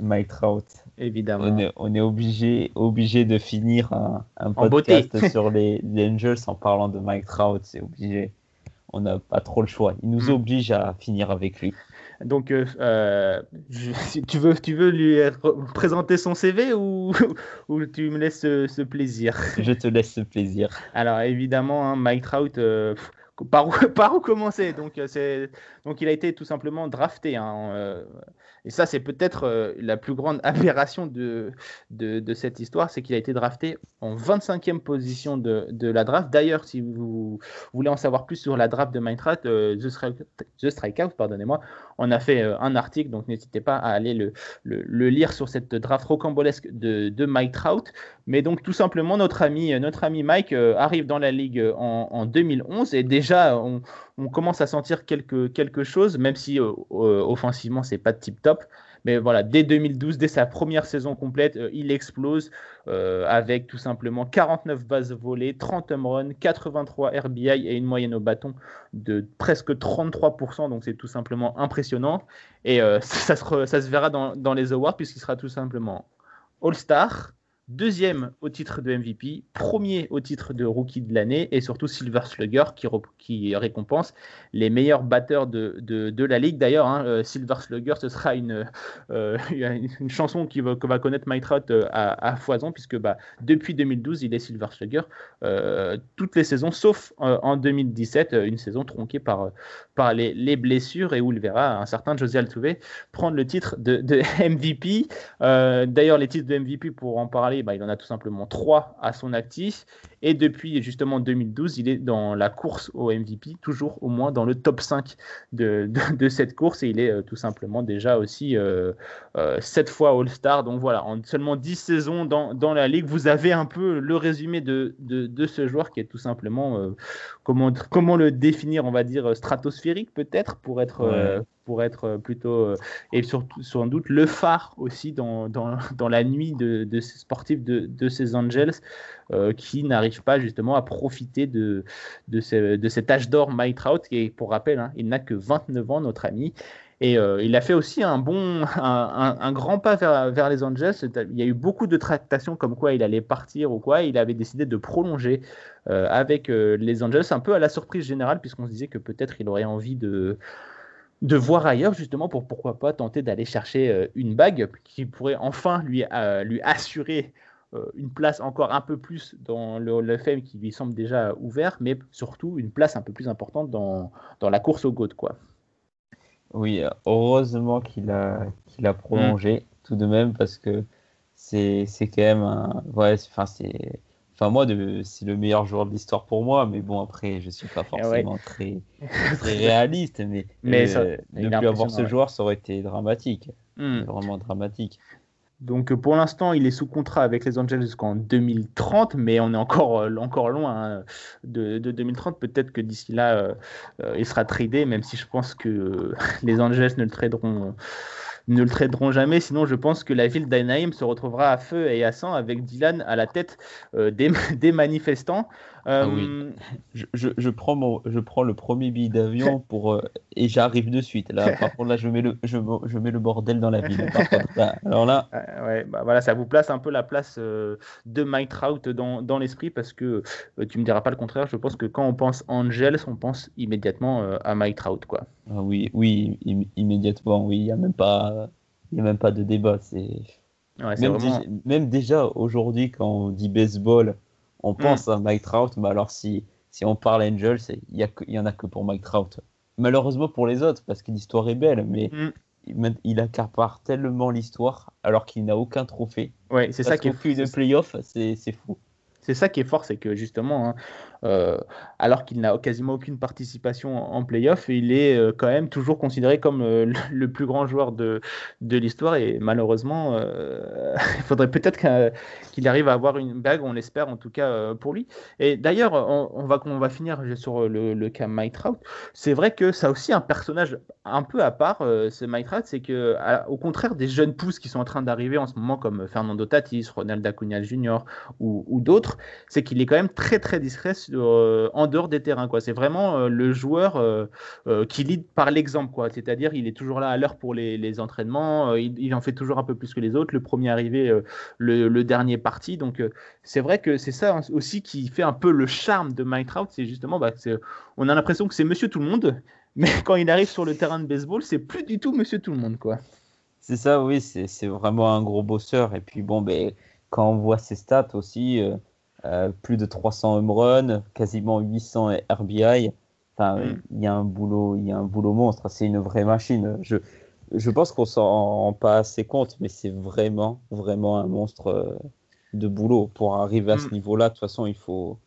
Mike Trout. Évidemment. On est, on est obligé, obligé de finir un, un podcast sur les, les Angels en parlant de Mike Trout, c'est obligé. On n'a pas trop le choix. Il nous oblige à finir avec lui. Donc, euh, je, si tu veux, tu veux lui présenter son C V ou, ou tu me laisses ce, ce plaisir? Je te laisse ce plaisir. Alors, évidemment, hein, Mike Trout, euh, par, où, par où commencer? Donc, c'est, donc, il a été tout simplement drafté. Hein, euh, et ça, c'est peut-être euh, la plus grande aberration de, de, de cette histoire, c'est qu'il a été drafté en vingt-cinquième position de, de la draft. D'ailleurs, si vous voulez en savoir plus sur la draft de Mike Trout, euh, The, Strike, The Strikeout, pardonnez-moi, on a fait euh, un article, donc n'hésitez pas à aller le, le, le lire sur cette draft rocambolesque de, de Mike Trout. Mais donc, tout simplement, notre ami, notre ami Mike euh, arrive dans la ligue en, en deux mille onze, et déjà, on, on commence à sentir quelque, quelque chose, même si euh, euh, offensivement, c'est pas de type top. Mais voilà, dès deux mille douze, dès sa première saison complète, euh, il explose euh, avec tout simplement quarante-neuf bases volées, trente home runs, quatre-vingt-trois R B I et une moyenne au bâton de presque trente-trois pour cent. Donc c'est tout simplement impressionnant. Et euh, ça, se re, ça se verra dans, dans les awards, puisqu'il sera tout simplement All-Star, deuxième au titre de M V P, premier au titre de Rookie de l'année, et surtout Silver Slugger qui, re- qui récompense les meilleurs batteurs de, de, de la ligue. D'ailleurs, hein, Silver Slugger, ce sera une, euh, une chanson qui va, que va connaître Mike Trout à, à foison, puisque bah, depuis deux mille douze, il est Silver Slugger euh, toutes les saisons, sauf euh, en deux mille dix-sept, une saison tronquée par, par les, les blessures, et où il verra un certain José Altuve prendre le titre de, de M V P. Euh, d'ailleurs, les titres de M V P, pour en parler, bah, il en a tout simplement trois à son actif, et depuis justement deux mille douze, il est dans la course au M V P, toujours au moins dans le top cinq de, de, de cette course, et il est euh, tout simplement déjà aussi euh, euh, sept fois All-Star. Donc voilà, en seulement dix saisons dans, dans la ligue, vous avez un peu le résumé de, de, de ce joueur qui est tout simplement, euh, comment, comment le définir, on va dire stratosphérique peut-être, pour être... Euh, ouais. pour être plutôt, euh, et surtout, sans doute, le phare aussi dans, dans, dans la nuit de, de ces sportifs de, de ces Angels euh, qui n'arrivent pas justement à profiter de, de, ce, de cet âge d'or Mike Trout. Et pour rappel, hein, il n'a que vingt-neuf ans, notre ami. Et euh, il a fait aussi un, bon, un, un, un grand pas vers, vers les Angels. Il y a eu beaucoup de tractations comme quoi il allait partir ou quoi. Il avait décidé de prolonger euh, avec euh, les Angels, un peu à la surprise générale, puisqu'on se disait que peut-être il aurait envie de... de voir ailleurs, justement, pour pourquoi pas tenter d'aller chercher une bague qui pourrait enfin lui, euh, lui assurer euh, une place encore un peu plus dans le Hall of Fame qui lui semble déjà ouvert, mais surtout une place un peu plus importante dans, dans la course au G O A T, quoi. Oui, heureusement qu'il a, qu'il a prolongé mmh. tout de même, parce que c'est, c'est quand même un... Ouais, enfin, c'est... Enfin, moi, de, c'est le meilleur joueur de l'histoire pour moi, mais bon, après, je ne suis pas forcément ouais. très, très réaliste, mais, mais euh, ça, ne plus avoir ce ouais. joueur, ça aurait été dramatique, mm. vraiment dramatique. Donc pour l'instant, il est sous contrat avec les Angels jusqu'en deux mille trente, mais on est encore, euh, encore loin hein, de, de deux mille trente. Peut-être que d'ici là, euh, euh, il sera tradé, même si je pense que euh, les Angels ne le traderont, euh, ne le traderont jamais. Sinon, je pense que la ville d'Anaheim se retrouvera à feu et à sang avec Dylan à la tête euh, des, des manifestants. Euh, ah oui. je, je, je, prends mon, je prends le premier billet d'avion pour, euh, et j'arrive de suite. Là, par contre, là, je mets le, je, je mets le bordel dans la ville. Par contre, là, alors là, ouais, bah voilà, ça vous place un peu la place euh, de Mike Trout dans, dans l'esprit, parce que euh, tu me diras pas le contraire. Je pense que quand on pense Angels, on pense immédiatement euh, à Mike Trout, quoi. Ah oui, oui, im- immédiatement. Oui, il y a même pas, il y a même pas de débat. C'est, ouais, c'est même, vraiment... déjà, même déjà aujourd'hui, quand on dit baseball. On pense mmh. à Mike Trout, mais alors si, si on parle Angels, il n'y en a que pour Mike Trout. Malheureusement pour les autres, parce que l'histoire est belle, mais mmh. il, il accapare tellement l'histoire alors qu'il n'a aucun trophée. Ouais, c'est parce ça qui est de playoff, c'est, c'est fou. C'est ça qui est fort, c'est que justement, hein, euh, alors qu'il n'a quasiment aucune participation en play-off, il est euh, quand même toujours considéré comme euh, le plus grand joueur de, de l'histoire. Et malheureusement, euh, il faudrait peut-être qu'il arrive à avoir une bague, on l'espère en tout cas euh, pour lui. Et d'ailleurs, on, on, va, on va finir sur le, le cas Mike Trout. C'est vrai que ça aussi un personnage un peu à part, euh, ce Mike Trout, c'est qu'au contraire des jeunes pousses qui sont en train d'arriver en ce moment, comme Fernando Tatis, Ronald Acuña Junior ou, ou d'autres, c'est qu'il est quand même très très discret sur, euh, en dehors des terrains, quoi. C'est vraiment euh, le joueur euh, euh, qui lead par l'exemple, quoi. C'est-à-dire il est toujours là à l'heure pour les, les entraînements, euh, il, il en fait toujours un peu plus que les autres, le premier arrivé, euh, le, le dernier parti. Donc euh, c'est vrai que c'est ça aussi qui fait un peu le charme de Mike Trout, c'est justement, bah, c'est, on a l'impression que c'est monsieur tout le monde, mais quand il arrive sur le terrain de baseball, c'est plus du tout monsieur tout le monde, quoi. C'est ça, oui, c'est, c'est vraiment un gros bosseur. Et puis bon, ben, quand on voit ses stats aussi... Euh... Euh, plus de trois cents home runs, quasiment huit cents R B I. Enfin, il mm. y a un boulot, il y a un boulot monstre. C'est une vraie machine. Je, je pense qu'on s'en rend pas assez compte, mais c'est vraiment, vraiment un monstre de boulot pour arriver à mm. ce niveau-là. De toute façon, il faut.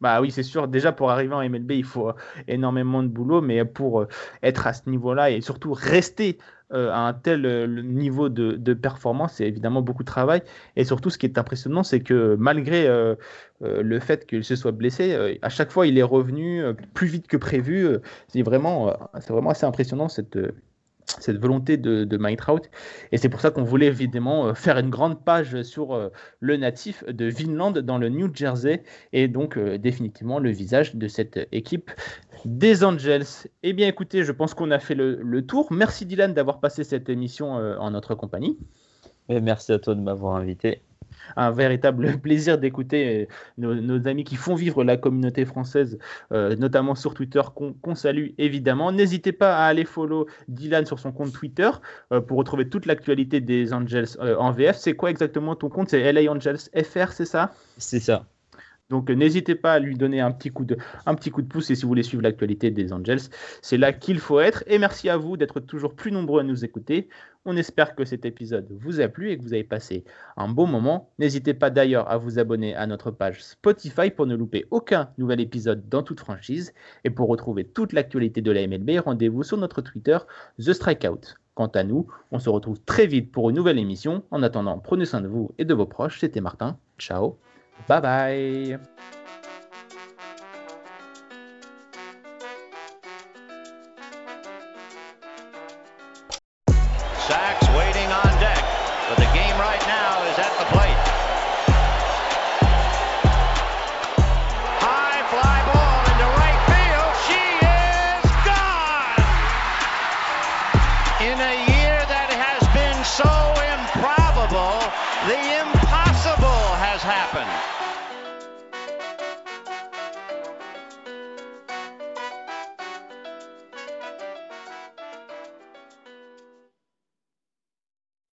Bah oui, c'est sûr. Déjà, pour arriver en M L B, il faut énormément de boulot, mais pour être à ce niveau-là et surtout rester euh, à un tel euh, niveau de, de performance, c'est évidemment beaucoup de travail. Et surtout, ce qui est impressionnant, c'est que malgré euh, euh, le fait qu'il se soit blessé, euh, à chaque fois, il est revenu euh, plus vite que prévu. Euh, c'est vraiment, euh, c'est vraiment assez impressionnant cette... Euh, cette volonté de, de Mike Trout, et c'est pour ça qu'on voulait évidemment faire une grande page sur le natif de Vinland dans le New Jersey, et donc euh, définitivement le visage de cette équipe des Angels. Eh bien écoutez, je pense qu'on a fait le, le tour. Merci Dylan d'avoir passé cette émission euh, en notre compagnie. Et merci à toi de m'avoir invité. Un véritable plaisir d'écouter nos, nos amis qui font vivre la communauté française, euh, notamment sur Twitter, qu'on, qu'on salue évidemment. N'hésitez pas à aller follow Dylan sur son compte Twitter euh, pour retrouver toute l'actualité des Angels euh, en V F. C'est quoi exactement ton compte ? C'est LAAngelsFr, c'est ça ? C'est ça. Donc n'hésitez pas à lui donner un petit coup de, un petit coup de pouce, et si vous voulez suivre l'actualité des Angels, c'est là qu'il faut être. Et merci à vous d'être toujours plus nombreux à nous écouter. On espère que cet épisode vous a plu et que vous avez passé un bon moment. N'hésitez pas d'ailleurs à vous abonner à notre page Spotify pour ne louper aucun nouvel épisode d'En Toute Franchise. Et pour retrouver toute l'actualité de la M L B, rendez-vous sur notre Twitter The Strikeout. Quant à nous, on se retrouve très vite pour une nouvelle émission. En attendant, prenez soin de vous et de vos proches. C'était Martin. Ciao. Bye bye.